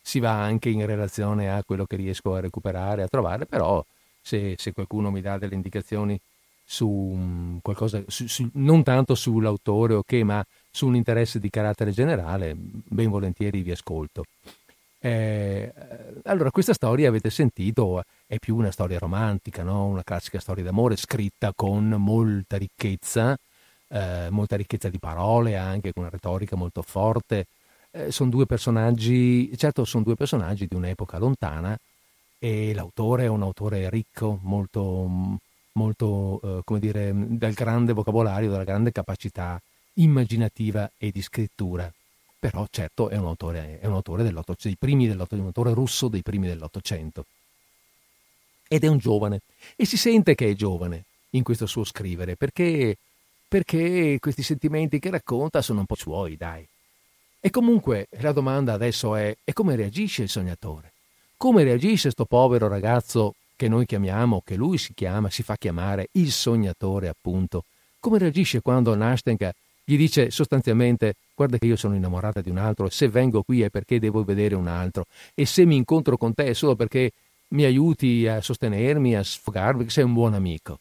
si va anche in relazione a quello che riesco a recuperare, a trovare, però se qualcuno mi dà delle indicazioni su qualcosa, non tanto sull'autore ma su un interesse di carattere generale, ben volentieri vi ascolto. Allora, questa storia, avete sentito, è più una storia romantica, no? Una classica storia d'amore scritta con molta ricchezza di parole, anche con una retorica molto forte. Sono due personaggi di un'epoca lontana, e l'autore è un autore ricco, molto, molto dal grande vocabolario, dalla grande capacità immaginativa e di scrittura, però certo è un autore dell'Ottocento, un autore russo dei primi dell'Ottocento, ed è un giovane, e si sente che è giovane in questo suo scrivere, perché questi sentimenti che racconta sono un po' suoi, dai. E comunque la domanda adesso è come reagisce il sognatore? Come reagisce sto povero ragazzo che noi chiamiamo, che lui si fa chiamare il sognatore appunto? Come reagisce quando Nastenka gli dice sostanzialmente: guarda che io sono innamorata di un altro, e se vengo qui è perché devo vedere un altro, e se mi incontro con te è solo perché mi aiuti a sostenermi, a sfogarmi, perché sei un buon amico?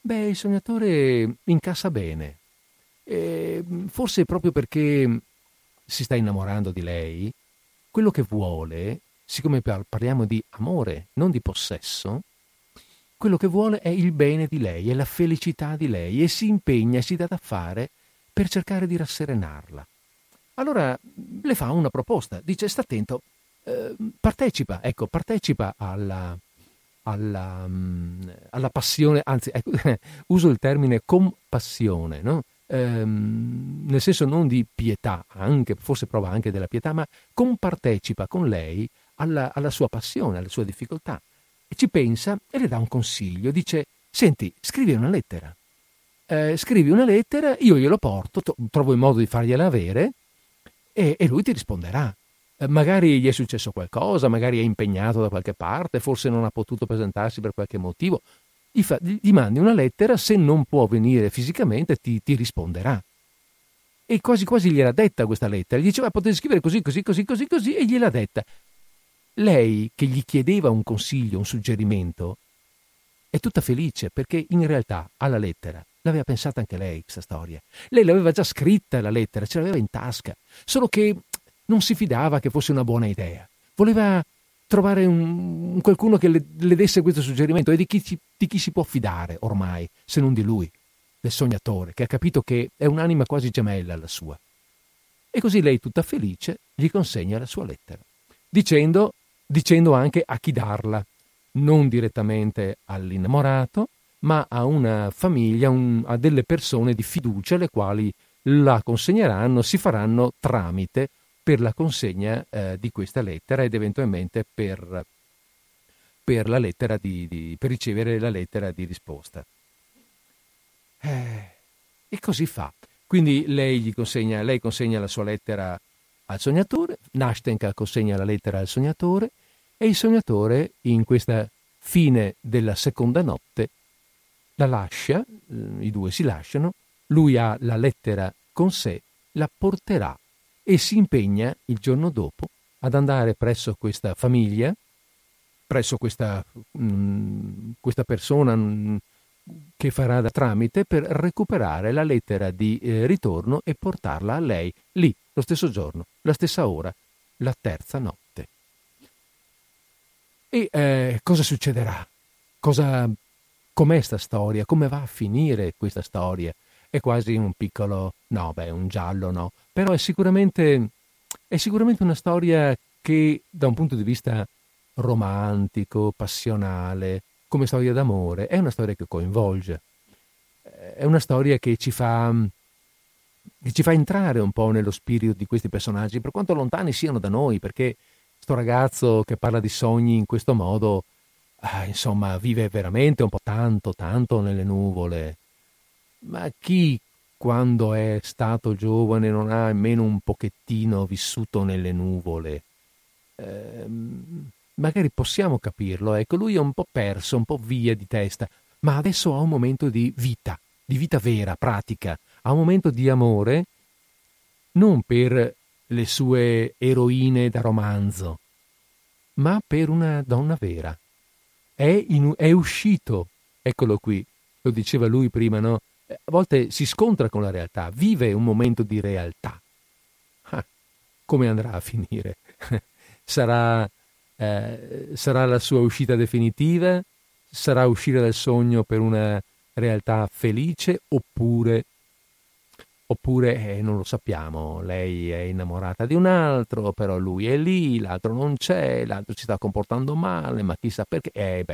Beh, il sognatore incassa bene, e forse proprio perché si sta innamorando di lei, quello che vuole, siccome parliamo di amore, non di possesso, quello che vuole è il bene di lei, è la felicità di lei, e si impegna, si dà da fare per cercare di rasserenarla. Allora le fa una proposta, dice: sta attento, partecipa alla alla passione, anzi uso il termine compassione, no? Nel senso non di pietà, anche, forse prova anche della pietà, ma compartecipa con lei alla sua passione, alla sua difficoltà, e ci pensa e le dà un consiglio. Dice: senti, scrivi una lettera, io glielo porto, trovo il modo di fargliela avere e lui ti risponderà. Magari gli è successo qualcosa, magari è impegnato da qualche parte, forse non ha potuto presentarsi per qualche motivo. Gli mandi una lettera, se non può venire fisicamente ti risponderà. E quasi quasi gliel'ha detta questa lettera. Gli diceva: potete scrivere così, così, così, così, così, e gliel'ha detta. Lei, che gli chiedeva un consiglio, un suggerimento, è tutta felice, perché in realtà alla lettera l'aveva pensata anche lei, questa storia. Lei l'aveva già scritta la lettera, ce l'aveva in tasca, solo che non si fidava che fosse una buona idea. Voleva trovare qualcuno che le desse questo suggerimento, e di chi si può fidare ormai, se non di lui, del sognatore, che ha capito che è un'anima quasi gemella alla sua. E così lei, tutta felice, gli consegna la sua lettera, dicendo anche a chi darla, non direttamente all'innamorato, ma a una famiglia, a delle persone di fiducia, le quali la consegneranno, si faranno tramite per la consegna di questa lettera, ed eventualmente per la lettera per ricevere la lettera di risposta. E così fa. Quindi lei consegna la sua lettera al sognatore, Nastenka consegna la lettera al sognatore, e il sognatore, in questa fine della seconda notte, la lascia, i due si lasciano, lui ha la lettera con sé, la porterà e si impegna il giorno dopo ad andare presso questa famiglia, presso questa persona che farà da tramite, per recuperare la lettera di ritorno e portarla a lei, lì, lo stesso giorno, la stessa ora, la terza notte. E cosa succederà? Com'è sta storia? Come va a finire questa storia? È quasi un piccolo... no, beh, un giallo no. Però è sicuramente una storia che, da un punto di vista romantico, passionale, come storia d'amore, è una storia che coinvolge. È una storia che ci fa entrare un po' nello spirito di questi personaggi, per quanto lontani siano da noi, perché sto ragazzo che parla di sogni in questo modo, insomma, vive veramente un po' tanto, tanto nelle nuvole. Ma chi, quando è stato giovane, non ha almeno un pochettino vissuto nelle nuvole? Magari possiamo capirlo. Ecco, lui è un po' perso, un po' via di testa, ma adesso ha un momento di vita vera, pratica. Ha un momento di amore, non per le sue eroine da romanzo, ma per una donna vera. È uscito, eccolo qui, lo diceva lui prima, no? A volte si scontra con la realtà, vive un momento di realtà. Come andrà a finire? Sarà la sua uscita definitiva? Sarà uscire dal sogno per una realtà felice? Oppure non lo sappiamo, lei è innamorata di un altro, però lui è lì, l'altro non c'è, l'altro si sta comportando male, ma chissà perché.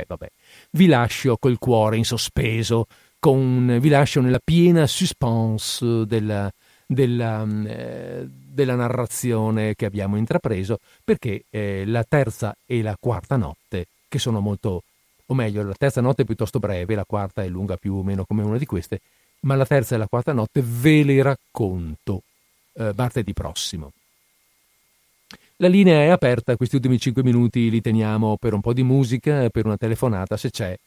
Vi lascio col cuore in sospeso, vi lascio nella piena suspense della narrazione che abbiamo intrapreso, perché la terza e la quarta notte, che sono molto, o meglio, la terza notte è piuttosto breve, la quarta è lunga più o meno come una di queste, ma la terza e la quarta notte ve le racconto martedì prossimo. La linea è aperta, questi ultimi 5 minuti li teniamo per un po' di musica, per una telefonata se c'è,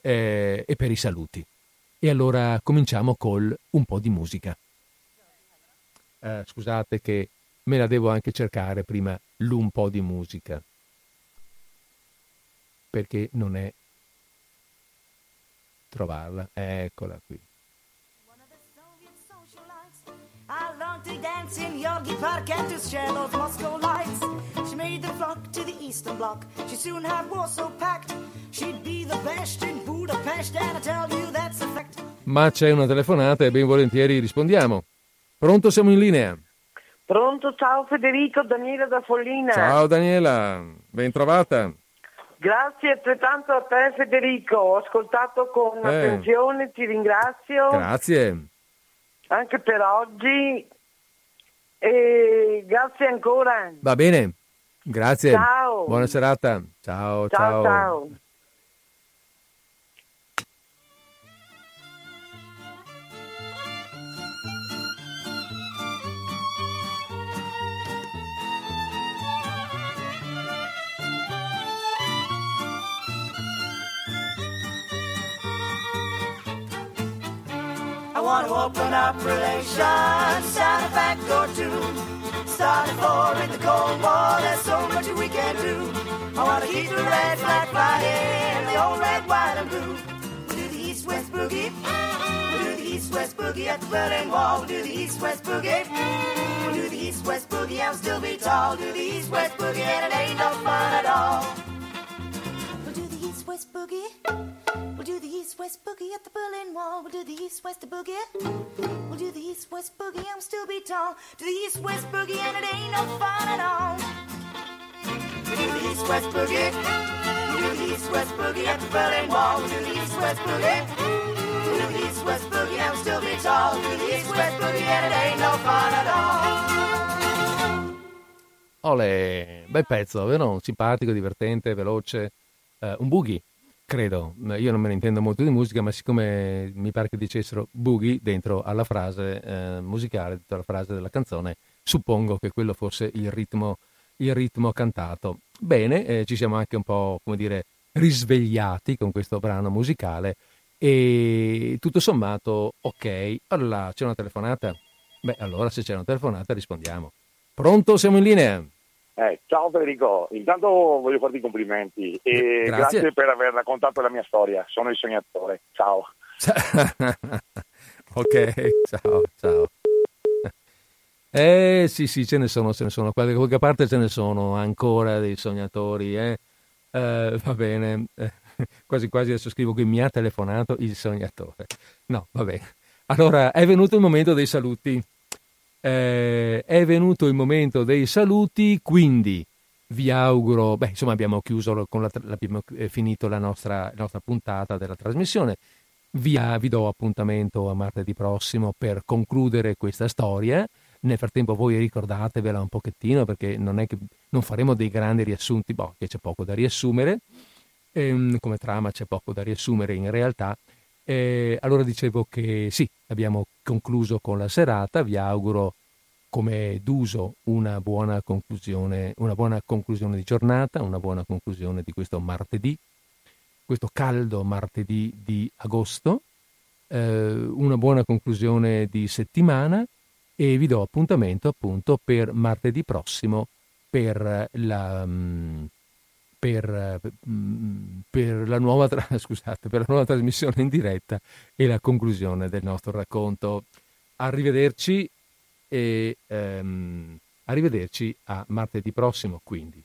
e per i saluti. E allora cominciamo col un po' di musica. Scusate che me la devo anche cercare prima, l'un po' di musica, perché non è trovarla. Eccola qui. One of the Soviet socialites, I longed to dance in Yorgi Park and to share those Moscow lights. She made the flock to the Eastern Bloc. She soon had Warsaw packed. She'd be the best in Budapest, and I tell you that's a fact. Ma c'è una telefonata e ben volentieri rispondiamo. Pronto, siamo in linea. Pronto, ciao Federico, Daniela da Follina. Ciao Daniela, ben trovata. Grazie altrettanto a te, Federico. Ho ascoltato con attenzione, ti ringrazio. Grazie. Anche per oggi. E grazie ancora. Va bene. Grazie. Ciao. Buona serata. Ciao, ciao. Ciao, ciao. I want to open up relations at a back door too. Start a war in the Cold War, there's so much we can do. I want to keep the red flag flying, the old red, white and blue. We'll do the East-West boogie. We'll do the East-West boogie at the Berlin Wall. We'll do the East-West boogie. We'll do the East-West boogie, I'll still be tall. We'll do the East-West boogie and it ain't no fun at all. We'll do the East-West boogie. We'll do the East-West boogie at the Berlin Wall. We'll do the East-West boogie. We'll do the East-West boogie, I'll still be tall. Do the East-West boogie and it ain't no fun at all. We'll do the East-West boogie. We'll do the East-West boogie at the Berlin Wall. We'll do the East-West boogie. We'll do the East-West boogie, I'll still be tall. Do the East-West boogie and it ain't no fun at all. Olè, bel pezzo, vero? Simpatico, divertente, veloce, un boogie. Credo, io non me ne intendo molto di musica, ma siccome mi pare che dicessero boogie dentro alla frase musicale, dentro alla frase della canzone, suppongo che quello fosse il ritmo cantato. Bene, ci siamo anche un po', come dire, risvegliati con questo brano musicale e tutto sommato, ok. Allora, c'è una telefonata? Beh, allora se c'è una telefonata rispondiamo. Pronto, siamo in linea? Ciao Federico, intanto voglio farti i complimenti e grazie per aver raccontato la mia storia, sono il sognatore, ciao. Ok, ciao, ciao. Sì, ce ne sono, da qualche parte ce ne sono ancora dei sognatori, va bene, quasi quasi adesso scrivo qui, mi ha telefonato il sognatore, no, va bene. Allora, è venuto il momento dei saluti. È venuto il momento dei saluti, quindi vi auguro, abbiamo chiuso con abbiamo finito la nostra puntata della trasmissione. Vi do appuntamento a martedì prossimo per concludere questa storia. Nel frattempo voi ricordatevela un pochettino, perché non è che non faremo dei grandi riassunti, che c'è poco da riassumere, come trama c'è poco da riassumere in realtà. Allora dicevo che sì, abbiamo concluso con la serata, vi auguro come d'uso una buona conclusione di giornata, una buona conclusione di questo martedì, questo caldo martedì di agosto, una buona conclusione di settimana e vi do appuntamento appunto per martedì prossimo per la nuova trasmissione in diretta e la conclusione del nostro racconto. Arrivederci a martedì prossimo, quindi.